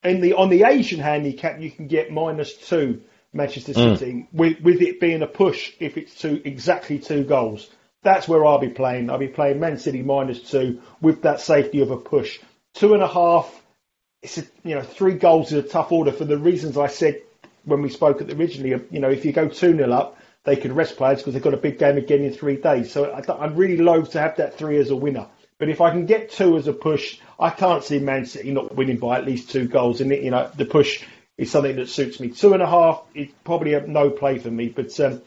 in the on the Asian handicap, you can get minus two Manchester City, mm. with, with it being a push if it's two, exactly two goals. That's where I'll be playing. I'll be playing Man City minus two with that safety of a push. Two and a half, it's a, you know, three goals is a tough order for the reasons I said when we spoke originally. You know, if you go two nil up, they can rest players because they've got a big game again in three days. So I th- I'm really loath to have that three as a winner. But if I can get two as a push, I can't see Man City not winning by at least two goals. And, you know, the push is something that suits me. Two and a half is probably a no play for me. But um,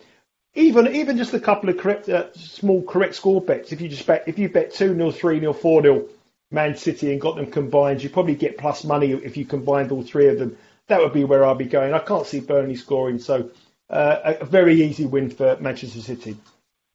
even even just a couple of correct, uh, small correct score bets, if you just bet, if you bet two nil, three nil, four nil Man City and got them combined, you probably get plus money if you combined all three of them. That would be where I'd be going. I can't see Burnley scoring, so uh, a very easy win for Manchester City.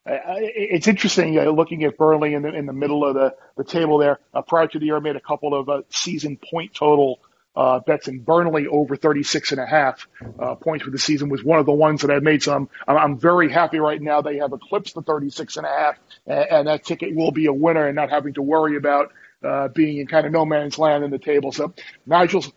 It's interesting uh, looking at Burnley in the, in the middle of the, the table there. Uh, prior to the year, I made a couple of uh, season point total uh, bets in Burnley over thirty-six and a half uh, points for the season was one of the ones that I made. So I'm, I'm very happy right now they have eclipsed the thirty-six and a half, and, and that ticket will be a winner and not having to worry about uh, being in kind of no man's land in the table. So Nigel's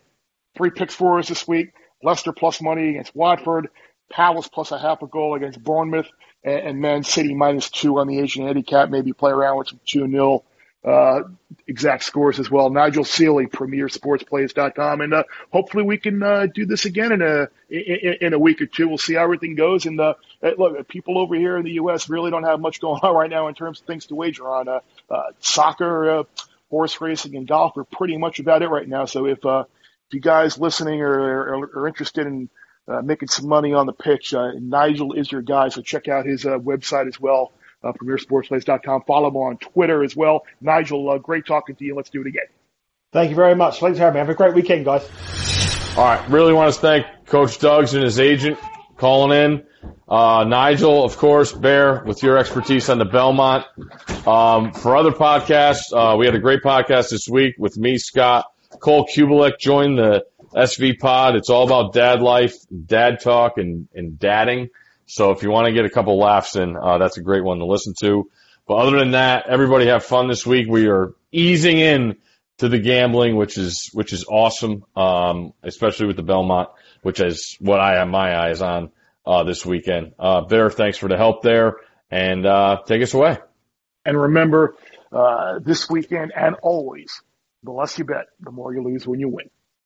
three picks for us this week. Leicester plus money against Watford. Palace plus a half a goal against Bournemouth. And Man City minus two on the Asian handicap, maybe play around with some two nil uh, exact scores as well. Nigel Seeley, Premier Sports Plays dot com. And uh, hopefully we can uh, do this again in a in, in a week or two. We'll see how everything goes. And uh, look, people over here in the U S really don't have much going on right now in terms of things to wager on. Uh, uh, soccer, uh, horse racing, and golf are pretty much about it right now. So if, uh, if you guys listening are, are, are interested in Uh, making some money on the pitch. Uh, Nigel is your guy, so check out his uh, website as well, uh, Premier Sports Plays dot com. Follow him on Twitter as well. Nigel, uh, great talking to you. Let's do it again. Thank you very much. Thanks for having me. Have a great weekend, guys. All right. Really want to thank Coach Duggs and his agent calling in. Uh, Nigel, of course, Bear, with your expertise on the Belmont. Um, for other podcasts, uh, we had a great podcast this week with me, Scott. Cole Kubelik joined the S V Pod. It's all about dad life, dad talk, and, and dadding. So if you want to get a couple laughs in, uh, that's a great one to listen to. But other than that, everybody have fun this week. We are easing in to the gambling, which is which is awesome, um, especially with the Belmont, which is what I have my eyes on uh, this weekend. Uh, Bear, thanks for the help there, and uh, take us away. And remember, uh, this weekend and always, the less you bet, the more you lose when you win.